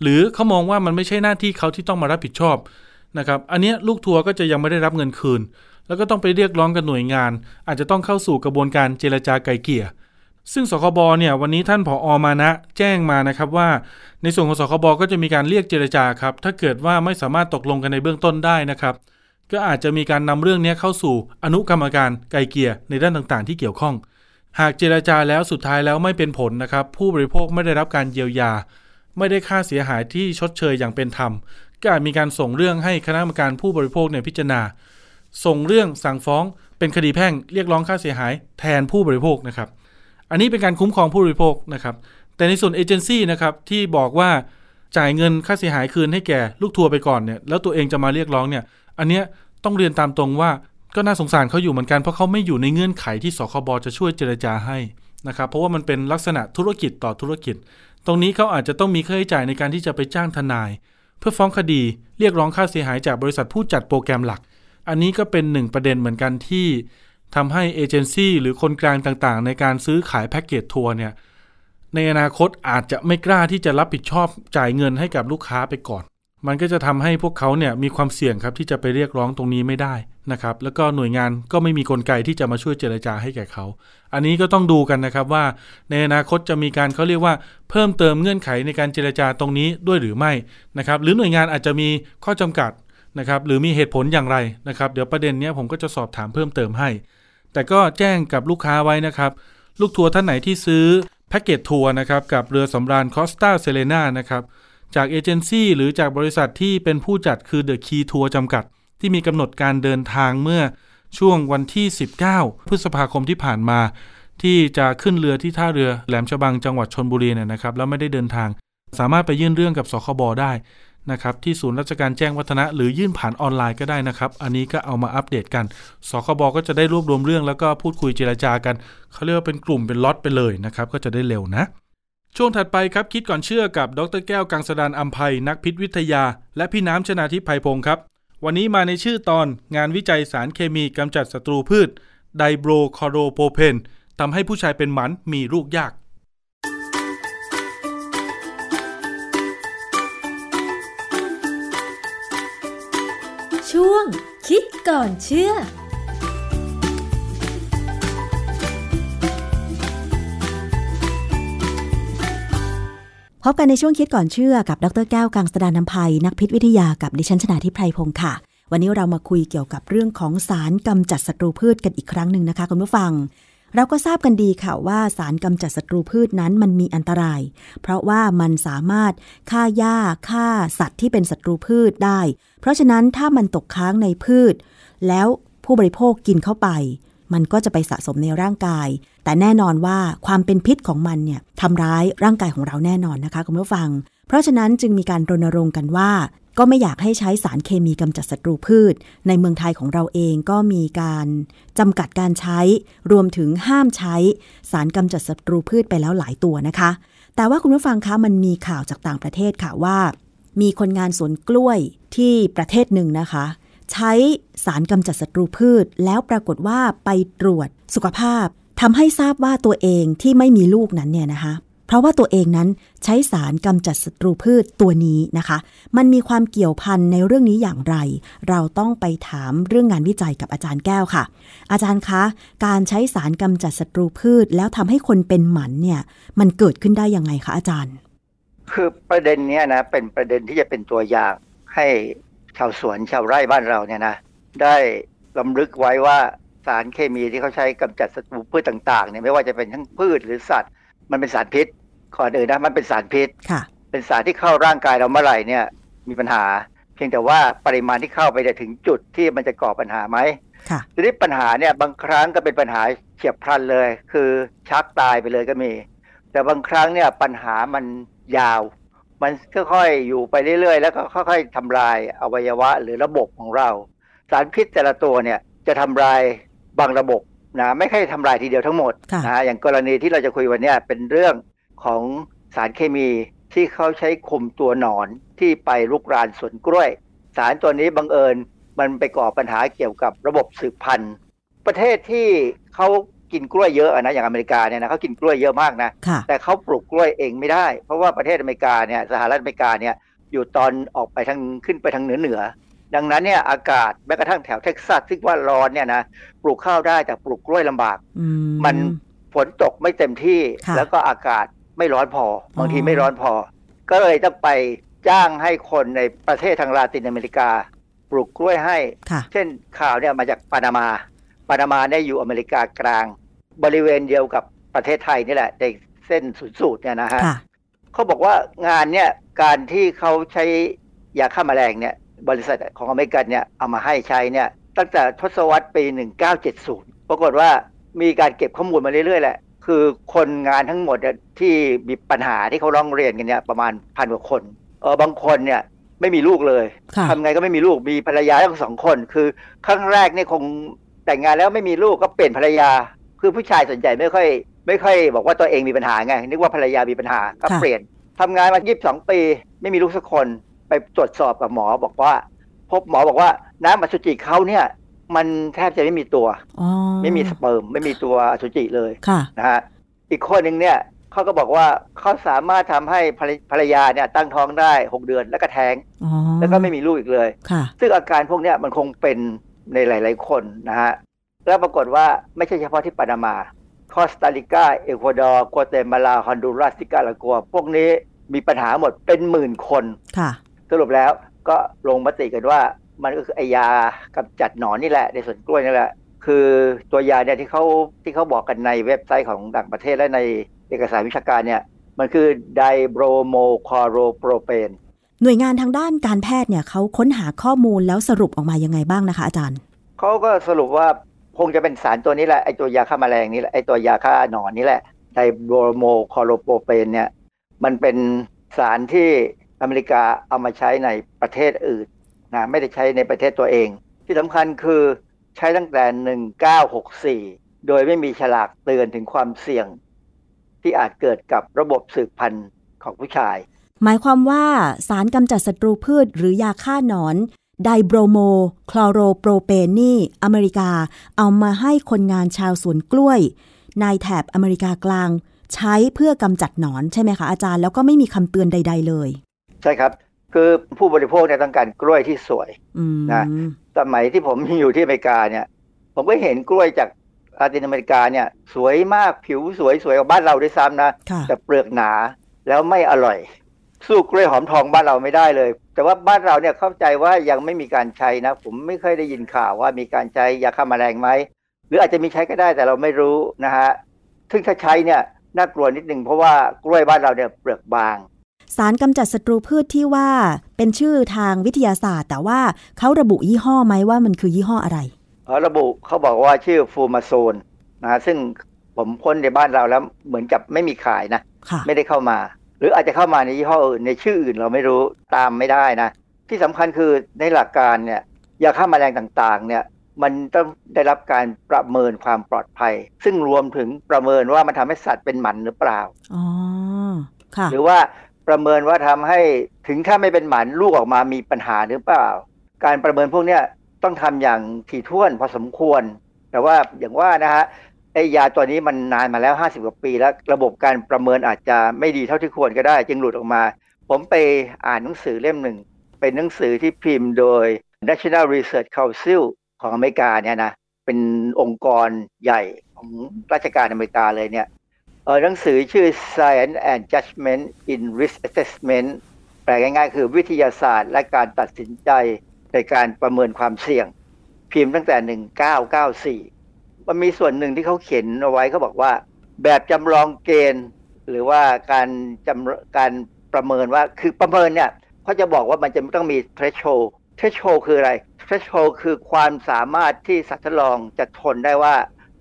หรือเขามองว่ามันไม่ใช่หน้าที่เขาที่ต้องมารับผิดชอบนะครับอันนี้ลูกทัวร์ก็จะยังไม่ได้รับเงินคืนแล้วก็ต้องไปเรียกร้องกับหน่วยงานอาจจะต้องเข้าสู่กระบวนการเจรจาไกลเกลี่ยซึ่งสคบเนี่ยวันนี้ท่านผอ.มานะแจ้งมานะครับว่าในส่วนของสคบก็จะมีการเรียกเจรจาครับถ้าเกิดว่าไม่สามารถตกลงกันในเบื้องต้นได้นะครับก็อาจจะมีการนำเรื่องนี้เข้าสู่อนุกรรมการไกลเกลี่ยในด้านต่างๆที่เกี่ยวข้องหากเจรจาแล้วสุดท้ายแล้วไม่เป็นผลนะครับผู้บริโภคไม่ได้รับการเยียวยาไม่ได้ค่าเสียหายที่ชดเชยอย่างเป็นธรรมก็อาจมีการส่งเรื่องให้คณะกรรมการผู้บริโภคเนี่ยพิจารณาส่งเรื่องสั่งฟ้องเป็นคดีแพ่งเรียกร้องค่าเสียหายแทนผู้บริโภคนะครับอันนี้เป็นการคุ้มครองผู้บริโภคนะครับแต่ในส่วนเอเจนซี่นะครับที่บอกว่าจ่ายเงินค่าเสียหายคืนให้แก่ลูกทัวร์ไปก่อนเนี่ยแล้วตัวเองจะมาเรียกร้องเนี่ยอันเนี้ยต้องเรียนตามตรงว่าก็น่าสงสารเขาอยู่เหมือนกันเพราะเขาไม่อยู่ในเงื่อนไขที่สคบจะช่วยเจรจาให้นะครับเพราะว่ามันเป็นลักษณะธุรกิจต่อธุรกิจตรงนี้เขาอาจจะต้องมีค่าใช้จ่ายในการที่จะไปจ้างทนายเพื่อฟ้องคดีเรียกร้องค่าเสียหายจากบริษัทผู้จัดโปรแกรมหลักอันนี้ก็เป็นหนึ่งประเด็นเหมือนกันที่ทำให้เอเจนซี่หรือคนกลางต่างๆในการซื้อขายแพ็กเกจทัวร์เนี่ยในอนาคตอาจจะไม่กล้าที่จะรับผิดชอบจ่ายเงินให้กับลูกค้าไปก่อนมันก็จะทำให้พวกเขาเนี่ยมีความเสี่ยงครับที่จะไปเรียกร้องตรงนี้ไม่ได้นะครับแล้วก็หน่วยงานก็ไม่มีกลไกที่จะมาช่วยเจรจาให้แก่เขาอันนี้ก็ต้องดูกันนะครับว่าในอนาคตจะมีการเขาเรียกว่าเพิ่มเติมเงื่อนไขในการเจรจาตรงนี้ด้วยหรือไม่นะครับหรือหน่วยงานอาจจะมีข้อจำกัดนะครับหรือมีเหตุผลอย่างไรนะครับเดี๋ยวประเด็นนี้ผมก็จะสอบถามเพิ่มเติมให้แต่ก็แจ้งกับลูกค้าไว้นะครับลูกทัวร์ท่านไหนที่ซื้อแพ็กเกจทัวร์นะครับกับเรือสำราญ Costa Serena นะครับจากเอเจนซี่หรือจากบริษัทที่เป็นผู้จัดคือ The Key Tour จำกัดที่มีกำหนดการเดินทางเมื่อช่วงวันที่สิบเก้าพฤษภาคมที่ผ่านมาที่จะขึ้นเรือที่ท่าเรือแหลมฉบังจังหวัดชลบุรีเนี่ยนะครับแล้วไม่ได้เดินทางสามารถไปยื่นเรื่องกับสคบได้นะครับที่ศูนย์ราชการแจ้งวัฒนะหรือยื่นผ่านออนไลน์ก็ได้นะครับอันนี้ก็เอามาอัปเดตกันสคบก็จะได้รวบรวมเรื่องแล้วก็พูดคุยเจรจากันเขาเรียกว่าเป็นกลุ่มเป็นล็อตไปเลยนะครับก็จะได้เร็วนะช่วงถัดไปครับคิดก่อนเชื่อกับดร.แก้วกังสดาลอำไพนักพิษวิทยาและพี่น้ำชนาธิปไพพงศ์ครับวันนี้มาในชื่อตอนงานวิจัยสารเคมีกำจัดศัตรูพืชไดโบรคอโรโพเพนทำให้ผู้ชายเป็นหมันมีลูกยากช่วงคิดก่อนเชื่อพบกันในช่วงคิดก่อนเชื่อกับดร.แก้วกังสดาลอำไพนักพิษวิทยากับดิฉันชนาธิปไพพงศ์ค่ะวันนี้เรามาคุยเกี่ยวกับเรื่องของสารกำจัดศัตรูพืชกันอีกครั้งหนึ่งนะคะคุณผู้ฟังเราก็ทราบกันดีค่ะว่าสารกำจัดศัตรูพืชนั้นมันมีอันตรายเพราะว่ามันสามารถฆ่าหญ้าฆ่าสัตว์ที่เป็นศัตรูพืชได้เพราะฉะนั้นถ้ามันตกค้างในพืชแล้วผู้บริโภคกินเข้าไปมันก็จะไปสะสมในร่างกายแต่แน่นอนว่าความเป็นพิษของมันเนี่ยทำร้ายร่างกายของเราแน่นอนนะคะคุณผู้ฟังเพราะฉะนั้นจึงมีการรณรงค์กันว่าก็ไม่อยากให้ใช้สารเคมีกำจัดศัตรูพืชในเมืองไทยของเราเองก็มีการจำกัดการใช้รวมถึงห้ามใช้สารกำจัดศัตรูพืชไปแล้วหลายตัวนะคะแต่ว่าคุณผู้ฟังคะมันมีข่าวจากต่างประเทศค่ะว่ามีคนงานสวนกล้วยที่ประเทศหนึ่งนะคะใช้สารกำจัดศัตรูพืชแล้วปรากฏว่าไปตรวจสุขภาพทำให้ทราบว่าตัวเองที่ไม่มีลูกนั้นเนี่ยนะคะ เพราะว่าตัวเองนั้นใช้สารกำจัดศัตรูพืชตัวนี้นะคะมันมีความเกี่ยวพันในเรื่องนี้อย่างไรเราต้องไปถามเรื่องงานวิจัยกับอาจารย์แก้วค่ะอาจารย์คะการใช้สารกำจัดศัตรูพืชแล้วทำให้คนเป็นหมันเนี่ยมันเกิดขึ้นได้ยังไงคะอาจารย์คือประเด็นเนี้ยนะเป็นประเด็นที่จะเป็นตัวอย่างให้ชาวสวนชาวไร่บ้านเราเนี่ยนะได้รำลึกไว้ว่าสารเคมีที่เขาใช้กำจัดศัตรูพืชต่างๆเนี่ยไม่ว่าจะเป็นทั้งพืชหรือสัตว์มันเป็นสารพิษก่อนอื่นนะมันเป็นสารพิษเป็นสารที่เข้าร่างกายเราเมื่อไหร่เนี่ยมีปัญหาเพียงแต่ว่าปริมาณที่เข้าไปถึงจุดที่มันจะก่อปัญหาไหมทีนี้ปัญหาเนี่ยบางครั้งก็เป็นปัญหาเฉียบพลันเลยคือชักตายไปเลยก็มีแต่บางครั้งเนี่ยปัญหามันยาวมันค่อยๆอยู่ไปเรื่อยๆแล้วก็ค่อยๆทำลายอวัยวะหรือระบบของเราสารพิษแต่ละตัวเนี่ยจะทำลายบางระบบนะไม่ใช่ทำลายทีเดียวทั้งหมดนะอย่างกรณีที่เราจะคุยวันนี้เป็นเรื่องของสารเคมีที่เขาใช้คุมตัวหนอนที่ไปรุกรานสวนกล้วยสารตัวนี้บังเอิญมันไปก่อปัญหาเกี่ยวกับระบบสืบพันธุ์ประเทศที่เขากินกล้วยเยอะนะอย่างอเมริกาเนี่ยนะเขากินกล้วยเยอะมากนะแต่เขาปลูกกล้วยเองไม่ได้เพราะว่าประเทศอเมริกาเนี่ยสหรัฐอเมริกาเนี่ยอยู่ตอนออกไปทางขึ้นไปทางเหนือเหนือดังนั้นเนี่ยอากาศแม้กระทั่งแถวเท็กซัสซึ่งว่าร้อนเนี่ยนะปลูกข้าวได้แต่ปลูกกล้วยลำบากมันฝนตกไม่เต็มที่แล้วก็อากาศไม่ร้อนพอบางทีไม่ร้อนพอก็เลยต้องไปจ้างให้คนในประเทศทางลาตินอเมริกาปลูกกล้วยให้เช่นข่าวเนี่ยมาจากปานามาปานามาได้อยู่อเมริกากลางบริเวณเดียวกับประเทศไทยนี่แหละในเส้นศูนย์สูตรเนี่ยนะฮะเขาบอกว่างานเนี่ยการที่เขาใช้ยาฆ่าแมลงเนี่ยบริษัทของอเมริกันเนี่ยเอามาให้ใช้เนี่ยตั้งแต่ทศวรรษปีหนึ่งเก้าเจ็ดศูนย์ปรากฏว่ามีการเก็บข้อมูลมาเรื่อยๆแหละคือคนงานทั้งหมดที่มีปัญหาที่เขาร้องเรียนกันเนี่ยประมาณพันกว่าคนเออบางคนเนี่ยไม่มีลูกเลยทำไงก็ไม่มีลูกมีภรรยาทั้งสองคนคือครั้งแรกเนี่ยคงแต่งงานแล้วไม่มีลูกก็เปลี่ยนภรรยาคือผู้ชายส่วนใหญ่ไม่ค่อยไม่ค่อยบอกว่าตัวเองมีปัญหาไงนึกว่าภรรยามีปัญหาก็เปลี่ยนทำงานมายี่สิบสองปีไม่มีลูกสักคนไปตรวจสอบกับหมอบอกว่าพบหมอบอกว่าน้ำอสุจิเขาเนี่ยมันแทบจะไม่มีตัวไม่มีสเปิร์มไม่มีตัวอสุจิเลยนะฮะอีกคนหนึ่งเนี่ยเขาก็บอกว่าเขาสามารถทำให้ภรรยาเนี่ยตั้งท้องได้หกเดือนแล้วก็แท้งแล้วก็ไม่มีลูกอีกเลยซึ่งอาการพวกเนี้ยมันคงเป็นในหลายๆคนนะฮะแล้วปรากฏว่าไม่ใช่เฉพาะที่ปานามาคอสตาริกาเอกวาดอร์กัวเตมาลาฮอนดูรัสนิการากัวพวกนี้มีปัญหาหมดเป็นหมื่นคนสรุปแล้วก็ลงมติกันว่ามันก็คือไอยากำจัดหนอนนี่แหละในสวนกล้วยนี่แหละคือตัวยาเนี่ยที่เขาที่เขาบอกกันในเว็บไซต์ของต่างประเทศและในเอกสารวิชาการเนี่ยมันคือไดโบรโมคลอโรโพรเพนหน่วยงานทางด้านการแพทย์เนี่ยเขาค้นหาข้อมูลแล้วสรุปออกมายังไงบ้างนะคะอาจารย์เขาก็สรุปว่าคงจะเป็นสารตัวนี้แหละไอตัวยาฆ่าแมลงนี่แหละไอตัวยาฆ่าหนอนนี่แหละไดโบรโมคลอโรโพรเพนเนี่ยมันเป็นสารที่อเมริกาเอามาใช้ในประเทศอื่นนะไม่ได้ใช้ในประเทศตัวเองที่สำคัญคือใช้ตั้งแต่หนึ่งเก้าหกสี่โดยไม่มีฉลากเตือนถึงความเสี่ยงที่อาจเกิดกับระบบสืบพันธุ์ของผู้ชายหมายความว่าสารกำจัดศัตรูพืชหรือยาฆ่าหนอนไดโบรโมคลอโรโพรเพนนี่อเมริกาเอามาให้คนงานชาวสวนกล้วยในแถบอเมริกากลางใช้เพื่อกำจัดหนอนใช่ไหมคะอาจารย์แล้วก็ไม่มีคำเตือนใดๆเลยใช่ครับคือผู้บริโภคเนี่ยต้องการกล้วยที่สวยนะสมัยที่ผมอยู่ที่อเมริกาเนี่ยผมก็เห็นกล้วยจากลาตินอเมริกาเนี่ยสวยมากผิวสวยสวยกว่าบ้านเราด้วยซ้ำนะแต่เปลือกหนาแล้วไม่อร่อยสู้กล้วยหอมทองบ้านเราไม่ได้เลยแต่ว่าบ้านเราเนี่ยเข้าใจว่ายังไม่มีการใช้นะผมไม่เคยได้ยินข่าวว่ามีการใช้ยาฆ่าแมลงไหมหรืออาจจะมีใช้ก็ได้แต่เราไม่รู้นะฮะซึ่งถ้าใช้เนี่ยน่ากลัวนิดนึงเพราะว่ากล้วยบ้านเราเนี่ยเปลือกบางสารกำจัดศัตรูพืชที่ว่าเป็นชื่อทางวิทยาศาสตร์แต่ว่าเขาระบุยี่ห้อไหมว่ามันคือยี่ห้ออะไรอ๋อระบุเขาบอกว่าชื่อฟูมาโซนนะซึ่งผมค้นในบ้านเราแล้วเหมือนกับไม่มีขายนะไม่ได้เข้ามาหรืออาจจะเข้ามาในยี่ห้ออื่นในชื่ออื่นเราไม่รู้ตามไม่ได้นะที่สำคัญคือในหลักการเนี่ยยาฆ่าแมลงต่างๆเนี่ยมันต้องได้รับการประเมินความปลอดภัยซึ่งรวมถึงประเมินว่ามันทำให้สัตว์เป็นหมันหรือเปล่าอ๋อค่ะหรือว่าประเมินว่าทำให้ถึงถ้าไม่เป็นหมันลูกออกมามีปัญหาหรือเปล่าการประเมินพวกนี้ต้องทำอย่างถี่ถ้วนพอสมควรแต่ว่าอย่างว่านะฮะไอ ไอ้ยาตัวนี้มันนานมาแล้วห้าสิบกว่าปีแล้วระบบการประเมินอาจจะไม่ดีเท่าที่ควรก็ได้จึงหลุดออกมาผมไปอ่านหนังสือเล่มหนึ่งเป็นหนังสือที่พิมพ์โดย National Research Council ของอเมริกาเนี่ยนะเป็นองค์กรใหญ่ของราชการอเมริกาเลยเนี่ยเออหนังสือชื่อ Science and Judgment in Risk Assessment แปลง่ายๆคือวิทยาศาสตร์และการตัดสินใจในการประเมินความเสี่ยงพิมพ์ตั้งแต่หนึ่งพันเก้าร้อยเก้าสิบสี่มันมีส่วนหนึ่งที่เขาเขียนเอาไว้เขาบอกว่าแบบจำลองเกณฑ์หรือว่าการจำการประเมินว่าคือประเมินเนี่ยเขาจะบอกว่ามันจะต้องมี threshold threshold คืออะไร threshold คือความสามารถที่สัตว์ทดลองจะทนได้ว่า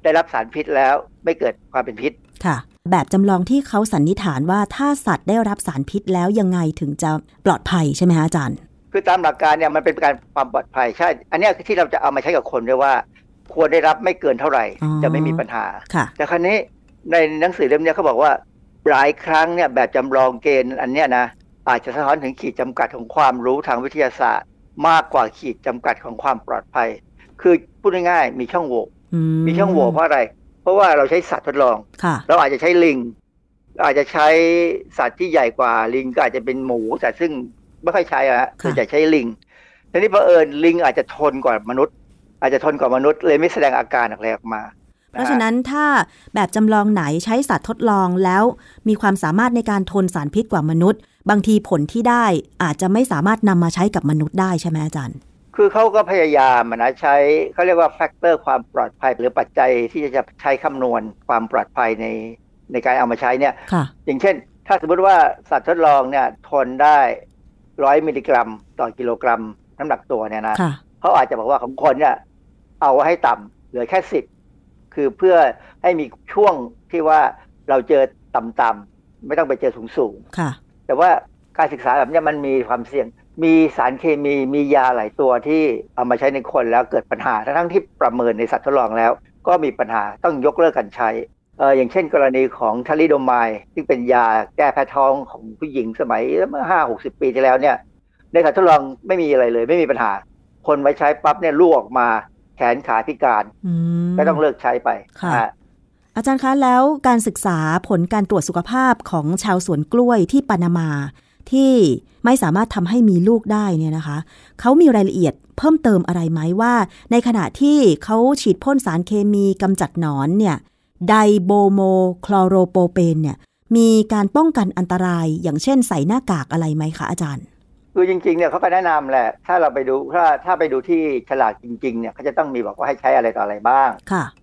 ได้รับสารพิษแล้วไม่เกิดความเป็นพิษค่ะแบบจำลองที่เขาสันนิษฐานว่าถ้าสัตว์ได้รับสารพิษแล้วยังไงถึงจะปลอดภัยใช่ไหมฮะอาจารย์คือตามหลักการเนี่ยมันเป็นการความปลอดภัยใช่อันนี้คือที่เราจะเอามาใช้กับคนด้วยว่าควรได้รับไม่เกินเท่าไหร่จะไม่มีปัญหาแต่คราวนี้ในหนังสือเล่มนี้เขาบอกว่าหลายครั้งเนี่ยแบบจำลองเกณฑ์อันเนี้ยนะอาจจะสะท้อนถึงขีดจำกัดของความรู้ทางวิทยาศาสตร์มากกว่าขีดจำกัดของความปลอดภัยคือพูดง่ายๆมีช่องโหว่มีช่องโหว่เพราะอะไรเพราะว่าเราใช้สัตว์ทดลองเราอาจจะใช้ลิงอาจจะใช้สัตว์ที่ใหญ่กว่าลิงก็อาจจะเป็นหมูแต่ซึ่งไม่ค่อยใช้อะฮะคือจะใช้ลิงทีนี้เผอิญลิงอาจจะทนกว่ามนุษย์อาจจะทนกว่ามนุษย์เลยไม่แสดงอาการอะไรออกมาเพราะฉะนั้นถ้าแบบจำลองไหนใช้สัตว์ทดลองแล้วมีความสามารถในการทนสารพิษกว่ามนุษย์บางทีผลที่ได้อาจจะไม่สามารถนำมาใช้กับมนุษย์ได้ใช่ไหมอาจารย์คือเขาก็พยายามนะใช้เขาเรียกว่าแฟกเตอร์ความปลอดภัยหรือปัจจัยที่จะใช้คำนวณความปลอดภัยในในการเอามาใช้เนี่ยอย่างเช่นถ้าสมมติว่าสัตว์ทดลองเนี่ยทนได้หนึ่งร้อยมิลลิกรัมต่อกิโลกรัมน้ำหนักตัวเนี่ยนะเขาอาจจะบอกว่าของคนเนี่ยเอาให้ต่ำเหลือแค่สิบคือเพื่อให้มีช่วงที่ว่าเราเจอต่ำๆไม่ต้องไปเจอสูงๆแต่ว่าการศึกษาแบบนี้มันมีความเสี่ยงมีสารเคมีมียาหลายตัวที่เอามาใช้ในคนแล้วเกิดปัญหาทั้งที่ประเมินในสัตว์ทดลองแล้วก็มีปัญหาต้องยกเลิกการใช้เอ่ออย่างเช่นกรณีของ Thalidomide ซึ่งเป็นยาแก้แพ้ท้องของผู้หญิงสมัยเมื่อ ห้าหกสิบ ปีที่แล้วเนี่ยในสัตว์ทดลองไม่มีอะไรเลยไม่มีปัญหาคนไว้ใช้ปั๊บเนี่ยลูกออกมาแขนขาพิการก็ต้องเลิกใช้ไปอาจารย์คะแล้วการศึกษาผลการตรวจสุขภาพของชาวสวนกล้วยที่ปานามาที่ไม่สามารถทำให้มีลูกได้เนี่ยนะคะเขามีรายละเอียดเพิ่มเติมอะไรไหมว่าในขณะที่เขาฉีดพ่นสารเคมีกำจัดหนอนเนี่ยไดโบโมคลอโรโปเปนเนี่ยมีการป้องกันอันตรายอย่างเช่นใส่หน้ากากอะไรไหมคะอาจารย์คือจริงๆเนี่ยเขาก็แนะนำแหละถ้าเราไปดูถ้าถ้าไปดูที่ฉลากจริงๆเนี่ยเขาจะต้องมีบอกว่าให้ใช้อะไรต่ออะไรบ้าง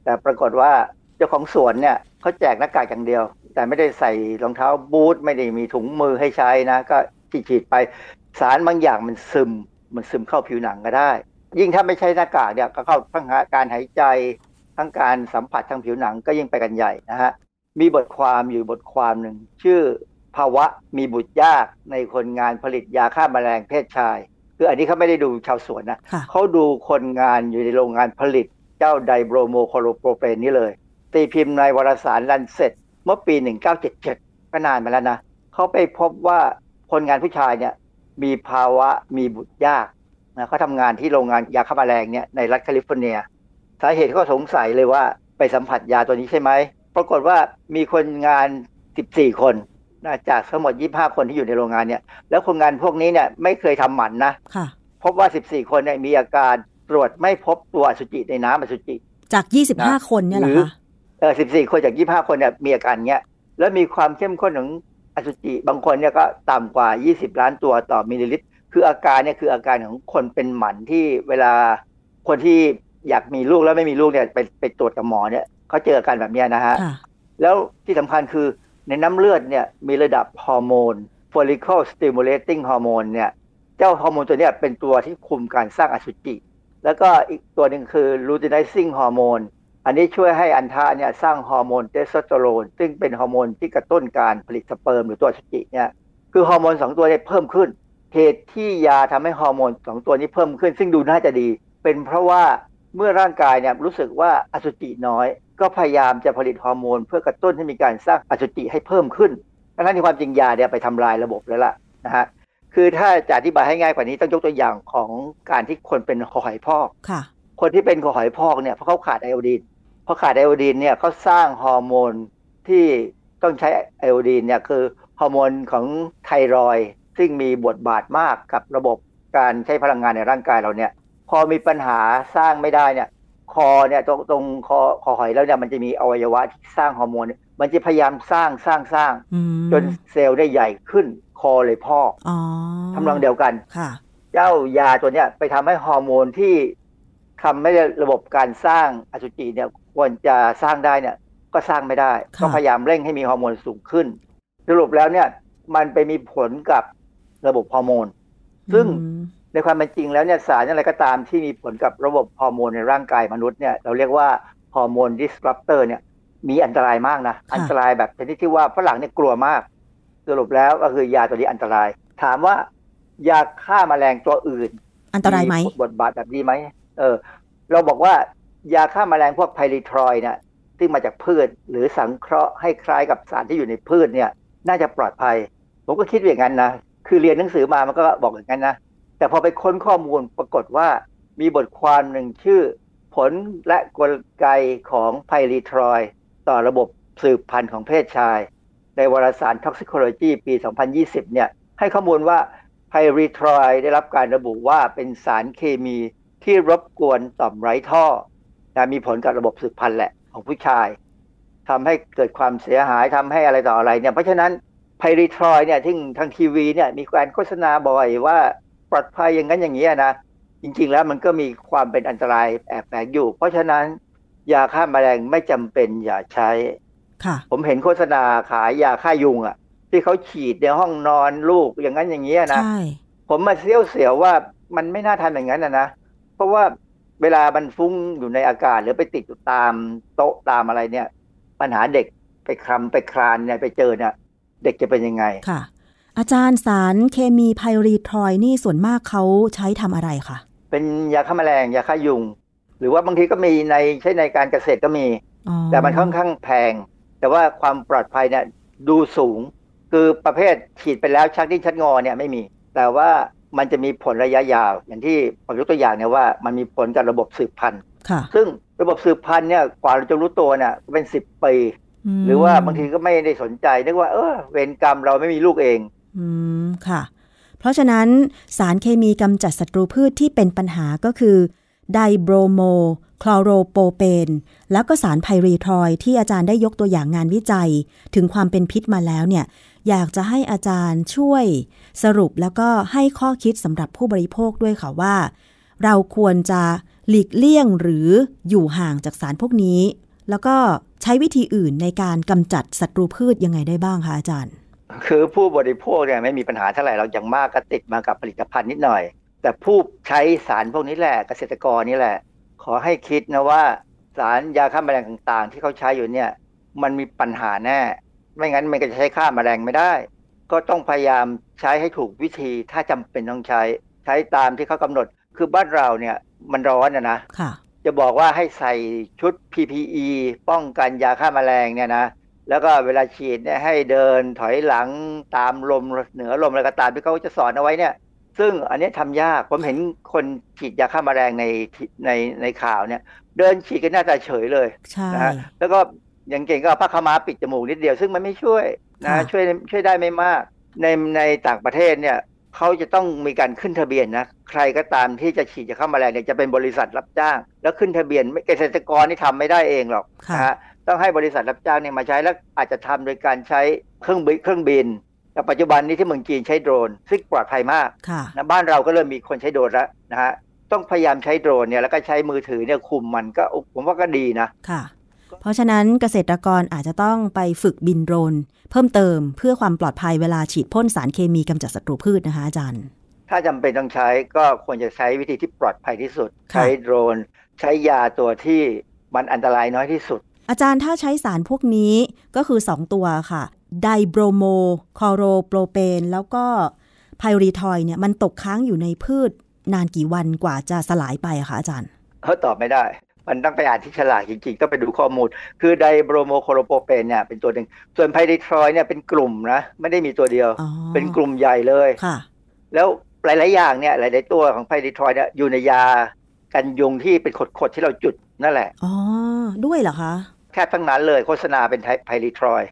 แต่ปรากฏว่าเจ้าของสวนเนี่ยเขาแจกหน้ากากอย่างเดียวแต่ไม่ได้ใส่รองเท้าบูทไม่ได้มีถุงมือให้ใช้นะก็ฉีดๆไปสารบางอย่างมันซึมมันซึมเข้าผิวหนังก็ได้ยิ่งถ้าไม่ใช้หน้ากากเนี่ยก็เข้าทั้งการหายใจทั้งการสัมผัสทางผิวหนังก็ยิ่งไปกันใหญ่นะฮะมีบทความอยู่บทความหนึ่งชื่อภาวะมีบุตรยากในคนงานผลิตยาฆ่าแมลงเพศชายคืออันนี้เขาไม่ได้ดูชาวสวนนะเขาดูคนงานอยู่ในโรงงานผลิตเจ้าไดโบโมคลอโรโปรเปนนี่เลยตีพิมพ์ในวารสาร Lancetเมื่อปีหนึ่งพันเก้าร้อยเจ็ดสิบเจ็ดก็นานมาแล้วนะเขาไปพบว่าคนงานผู้ชายเนี่ยมีภาวะมีบุตรยากนะเขาทำงานที่โรงงานยาฆ่าแมลงเนี่ยในรัฐแคลิฟอร์เนียสาเหตุเขาสงสัยเลยว่าไปสัมผัสยาตัวนี้ใช่ไหมปรากฏว่ามีคนงานสิบสี่คนนะจากทั้งหมดยี่สิบห้าคนที่อยู่ในโรงงานเนี่ยแล้วคนงานพวกนี้เนี่ยไม่เคยทำหมันนะพบว่าสิบสี่คนเนี่ยมีอาการตรวจไม่พบตัวอสุจิในน้ำอสุจิจากยี่สิบห้าคนเนี่ยเหรอคะเออสิบสี่คนจากยี่สิบห้าคนเนี่ยมีอาการเงี้ยแล้วมีความเข้มข้นของอสุจิบางคนเนี่ยก็ต่ำกว่ายี่สิบล้านตัวต่อมิลลิลิตรคืออาการเนี่ยคืออาการของคนเป็นหมันที่เวลาคนที่อยากมีลูกแล้วไม่มีลูกเนี่ยไปไปตรวจกับหมอเนี่ยเขาเจออาการแบบเนี้ยนะฮะแล้วที่สำคัญคือในน้ำเลือดเนี่ยมีระดับฮอร์โมน Follicle Stimulating Hormone เนี่ยเจ้าฮอร์โมนตัวเนี้ยเป็นตัวที่คุมการสร้างอสุจิแล้วก็อีกตัวนึงคือ Luteinizing Hormoneอันนี้ช่วยให้อัณฑะเนี่ยสร้างฮอร์โมนเทสโทสเตอโรนซึ่งเป็นฮอร์โมนที่กระตุ้นการผลิตสเปิร์มหรือตัวอสุจิเนี่ยคือฮอร์โมนสองตัวเนี่ยเพิ่มขึ้นเหตุที่ยาทำให้ฮอร์โมนสองตัวนี้เพิ่มขึ้นซึ่งดูน่าจะดีเป็นเพราะว่าเมื่อร่างกายเนี่ยรู้สึกว่าอสุจิน้อยก็พยายามจะผลิตฮอร์โมนเพื่อกระตุ้นให้มีการสร้างอสุจิให้เพิ่มขึ้นทั้งนั้นในความจริงยาเนี่ยไปทำลายระบบแล้วล่ะนะฮะคือถ้าจะอธิบายให้ง่ายกว่านี้ต้องยกตัวอย่างของการที่คนเป็นคอหอยพอกคนที่เป็นคอหอยพอกเนี่ยเพราะเขาขาดไอโอดีน เพราะขาดไอโอดีนเนี่ยเขาสร้างฮอร์โมนที่ต้องใช้ไอโอดีนเนี่ยคือฮอร์โมนของไทรอยด์ซึ่งมีบทบาทมากกับระบบการใช้พลังงานในร่างกายเราเนี่ยพอมีปัญหาสร้างไม่ได้เนี่ยคอเนี่ยตรงตรงคอคอหอยแล้วเนี่ยมันจะมีอวัยวะที่สร้างฮอร์โมนมันจะพยายามสร้างสร้างสร้างจนเซลล์ได้ใหญ่ขึ้นคอเลยพอกทำนองเดียวกันเจ้ายาตัวเนี้ยไปทำให้ฮอร์โมนที่ทำให้ระบบการสร้างอสุจิเนี่ยควรจะสร้างได้เนี่ยก็สร้างไม่ได้ก็พยายามเร่งให้มีฮอร์โมนสูงขึ้นสรุปแล้วเนี่ยมันไปมีผลกับระบบฮอร์โมนซึ่งในความเป็นจริงแล้วเนี่ยสารอะไรก็ตามที่มีผลกับระบบฮอร์โมนในร่างกายมนุษย์เนี่ยเราเรียกว่าฮอร์โมนดิสรัปเตอร์เนี่ยมีอันตรายมากนะอันตรายแบบชนิดที่ว่าฝรั่งเนี่ยกลัวมากสรุปแล้วก็คือยาตัวนี้อันตรายถามว่ายาฆ่าแมลงตัวอื่นอันตรายไหมบทบาทแบบนี้ไหมเออเราบอกว่ายาฆ่าแมลงพวกไพรีทรอยเนี่ยซึ่งมาจากพืชหรือสังเคราะห์ให้คล้ายกับสารที่อยู่ในพืชเนี่ยน่าจะปลอดภัยผมก็คิดอย่างนั้นนะคือเรียนหนังสือมามันก็บอกอย่างนั้นนะแต่พอไปค้นข้อมูลปรากฏว่ามีบทความหนึ่งชื่อผลและกลไกของไพรีทรอยต่อระบบสืบพันธุ์ของเพศชายในวารสาร Toxicology ปี สองพันยี่สิบเนี่ยให้ข้อมูลว่าไพรีทรอยได้รับการระบุว่าเป็นสารเคมีที่รบกวนต่อมไร้ท่อนะมีผลกับระบบสืบพันธุ์แหละของผู้ชายทำให้เกิดความเสียหายทำให้อะไรต่ออะไรเนี่ยเพราะฉะนั้นไพรีทรอยเนี่ยที่ทางทีวีเนี่ยมีการโฆษณาบ่อยว่าปลอดภัยอย่างนั้นอย่างนี้นะจริงๆแล้วมันก็มีความเป็นอันตรายแอบแฝงอยู่เพราะฉะนั้นยาฆ่าแมลงไม่จำเป็นอย่าใช้ผมเห็นโฆษณาขายยาฆ่ายุงอ่ะที่เขาฉีดในห้องนอนลูกอย่างนั้นอย่างนี้นะผมมาเสี้ยวเสียวว่ามันไม่น่าทำอย่างนั้นนะนะเพราะว่าเวลามันฟุ้งอยู่ในอากาศหรือไปติดอยู่ตามโต๊ะตามอะไรเนี่ยปัญหาเด็กไปคลำไปคลานเนี่ยไปเจอเนี่ยเด็กจะเป็นยังไงค่ะอาจารย์สารเคมีไพรีทรอยนี่ส่วนมากเขาใช้ทำอะไรคะเป็นยาฆ่าแมลงยาฆ่ายุงหรือว่าบางทีก็มีในใช้ในการเกษตรก็มีแต่มันค่อนข้างแพงแต่ว่าความปลอดภัยเนี่ยดูสูงคือประเภทฉีดไปแล้วชักดิ้นชักงอเนี่ยไม่มีแต่ว่ามันจะมีผลระยะยาวอย่างที่ผมยกตัวอย่างเนี่ยว่ามันมีผลกับระบบสืบพันธุ์ซึ่งระบบสืบพันธุ์เนี่ยกว่าเราจะรู้ตัวเนี่ยเป็นสิบปีหรือว่าบางทีก็ไม่ได้สนใจนึกว่าเออเวรกรรมเราไม่มีลูกเองอืมค่ะเพราะฉะนั้นสารเคมีกำจัดศัตรูพืชที่เป็นปัญหาก็คือไดโบรโมคลอโรโปเปนแล้วก็สารไพรีทรอยที่อาจารย์ได้ยกตัวอย่างงานวิจัยถึงความเป็นพิษมาแล้วเนี่ยอยากจะให้อาจารย์ช่วยสรุปแล้วก็ให้ข้อคิดสำหรับผู้บริโภคด้วยค่ะว่าเราควรจะหลีกเลี่ยงหรืออยู่ห่างจากสารพวกนี้แล้วก็ใช้วิธีอื่นในการกำจัดศัตรูพืชยังไงได้บ้างคะอาจารย์คือผู้บริโภคเนี่ยไม่มีปัญหาเท่าไหร่เราอย่างมากก็ติดมากับผลิตภัณฑ์นิดหน่อยแต่ผู้ใช้สารพวกนี้แหละเกษตรกรนี่แหละขอให้คิดนะว่าสารยาฆ่าแมลงต่างๆที่เขาใช้อยู่เนี่ยมันมีปัญหาแน่ไม่งั้นมันก็จะใช้ฆ่าแมลงไม่ได้ก็ต้องพยายามใช้ให้ถูกวิธีถ้าจำเป็นต้องใช้ใช้ตามที่เขากำหนดคือบ้านเราเนี่ยมันร้อนนะนะจะบอกว่าให้ใส่ชุด พี พี อี ป้องกันยาฆ่าแมลงเนี่ยนะแล้วก็เวลาฉีดเนี่ยให้เดินถอยหลังตามลมเหนือลมอะไรก็ตามที่เขาจะสอนเอาไว้เนี่ยซึ่งอันนี้ทำยากผมเห็นคนฉีดยาฆ่าแมลงในในในข่าวเนี่ยเดินฉีดกันหน้าตาเฉยเลยนะฮะแล้วก็อย่างเก่งก็เอาผ้าขาวม้าปิดจมูกนิดเดียวซึ่งมันไม่ช่วยนะช่วยช่วยได้ไม่มากในในต่างประเทศเนี่ยเขาจะต้องมีการขึ้นทะเบียนนะใครก็ตามที่จะฉีดยาฆ่าแมลงเนี่ยจะเป็นบริษัทรับจ้างแล้วขึ้นทะเบียนเกษตรกรนี่ทำไม่ได้เองหรอกนะฮะต้องให้บริษัทรับจ้างเนี่ยมาใช้แล้วอาจจะทำโดยการใช้เครื่องบินเครื่องบินแต่ปัจจุบันนี้ที่เมืองจีนใช้โดรนซึ่งปลอดภัยมากนะบ้านเราก็เริ่มมีคนใช้โดรนแล้วนะฮะต้องพยายามใช้โดรนเนี่ยแล้วก็ใช้มือถือเนี่ยคุมมันก็ผมว่าก็ดีนะค่ะเพราะฉะนั้นเกษตรกรอาจจะต้องไปฝึกบินโดรนเพิ่มเติมเพื่อความปลอดภัยเวลาฉีดพ่นสารเคมีกำจัดศัตรูพืชนะคะอาจารย์ถ้าจำเป็นต้องใช้ก็ควรจะใช้วิธีที่ปลอดภัยที่สุดใช้โดรนใช้ยาตัวที่มันอันตรายน้อยที่สุดอาจารย์ถ้าใช้สารพวกนี้ก็คือสองตัวค่ะไดโบรโมคลอโรโปรเปนแล้วก็ไพรีทรอยเนี่ยมันตกค้างอยู่ในพืชนานกี่วันกว่าจะสลายไปคะอาจารย์เขาตอบไม่ได้มันต้องไปอ่านที่ฉลากจริงๆต้องไปดูข้อมูลคือไดโบรโมคลอโรโปรเปนเนี่ยเป็นตัวหนึ่งส่วนไพรีทรอยเนี่ยเป็นกลุ่มนะไม่ได้มีตัวเดียวเป็นกลุ่มใหญ่เลยแล้วหลายๆอย่างเนี่ยหลายๆตัวของไพรีทรอยเนี่ยอยู่ในยากันยุงที่เป็นขดๆที่เราจุดนั่นแหละอ๋อ ด้วยเหรอคะแทบทั้งนั้นเลยโฆษณาเป็นไพรีทรอย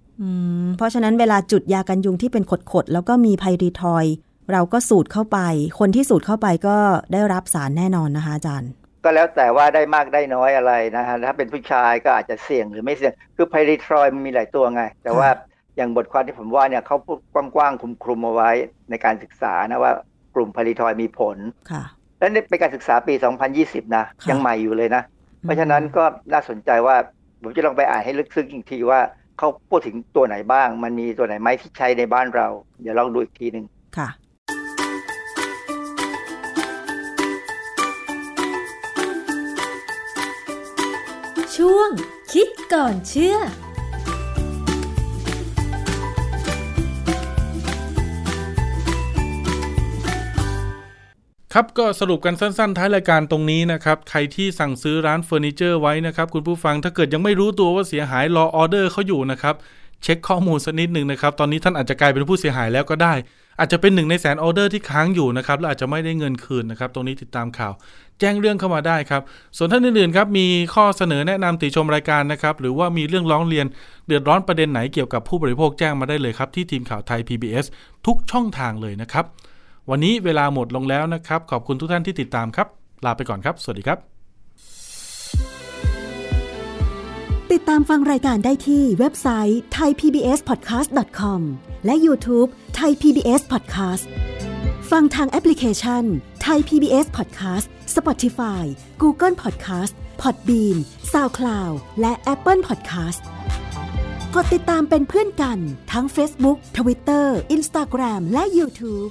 เพราะฉะนั้นเวลาจุดยากันยุงที่เป็นขดๆแล้วก็มีไพรีทอยเราก็สูดเข้าไปคนที่สูดเข้าไปก็ได้รับสารแน่นอนนะคะอาจารย์ก็แล้วแต่ว่าได้มากได้น้อยอะไรนะฮะถ้าเป็นผู้ชายก็อาจจะเสี่ยงหรือไม่เสี่ยงคือไพรีทรอยมันมีหลายตัวไงแต่ว่าอย่างบทความที่ผมว่าเนี่ยเขาพูดกว้างๆคลุมๆเอาไว้ในการศึกษานะว่ากลุ่มไพรีทรอยมีผลแล้วนี่เป็นการศึกษาปีสองพันยี่สิบนะยังใหม่อยู่เลยนะเพราะฉะนั้นก็น่าสนใจว่าผมจะลองไปอ่านให้ลึกซึ้งอีกทีว่าเขาพูดถึงตัวไหนบ้างมันมีตัวไหนไหมที่ใช้ในบ้านเราเดี๋ยวลองดูอีกทีนึงค่ะช่วงคิดก่อนเชื่อครับก็สรุปกันสั้นๆท้ายรายการตรงนี้นะครับใครที่สั่งซื้อร้านเฟอร์นิเจอร์ไว้นะครับคุณผู้ฟังถ้าเกิดยังไม่รู้ตัวว่าเสียหายรอออเดอร์เขาอยู่นะครับเช็คข้อมูลสักนิดนึงนะครับตอนนี้ท่านอาจจะกลายเป็นผู้เสียหายแล้วก็ได้อาจจะเป็นหนึ่งในแสนออเดอร์ที่ค้างอยู่นะครับและอาจจะไม่ได้เงินคืนนะครับตรงนี้ติดตามข่าวแจ้งเรื่องเข้ามาได้ครับส่วนท่านอื่นๆครับมีข้อเสนอแนะนำติชมรายการนะครับหรือว่ามีเรื่องร้องเรียนเดือดร้อนประเด็นไหนเกี่ยวกับผู้บริโภคแจ้งมาได้เลยครับที่ทีมข่าวไทย พี บี เอส ทุกช่องทางเลยนะครับวันนี้เวลาหมดลงแล้วนะครับขอบคุณทุกท่านที่ติดตามครับลาไปก่อนครับสวัสดีครับติดตามฟังรายการได้ที่เว็บไซต์ ไทย พี บี เอส พอดแคสต์ ดอท คอม และ YouTube Thai พี บี เอส Podcast ฟังทางแอปพลิเคชัน Thai พี บี เอส Podcast Spotify Google Podcast Podbean SoundCloud และ Apple Podcast กดติดตามเป็นเพื่อนกันทั้ง Facebook Twitter Instagram และ YouTube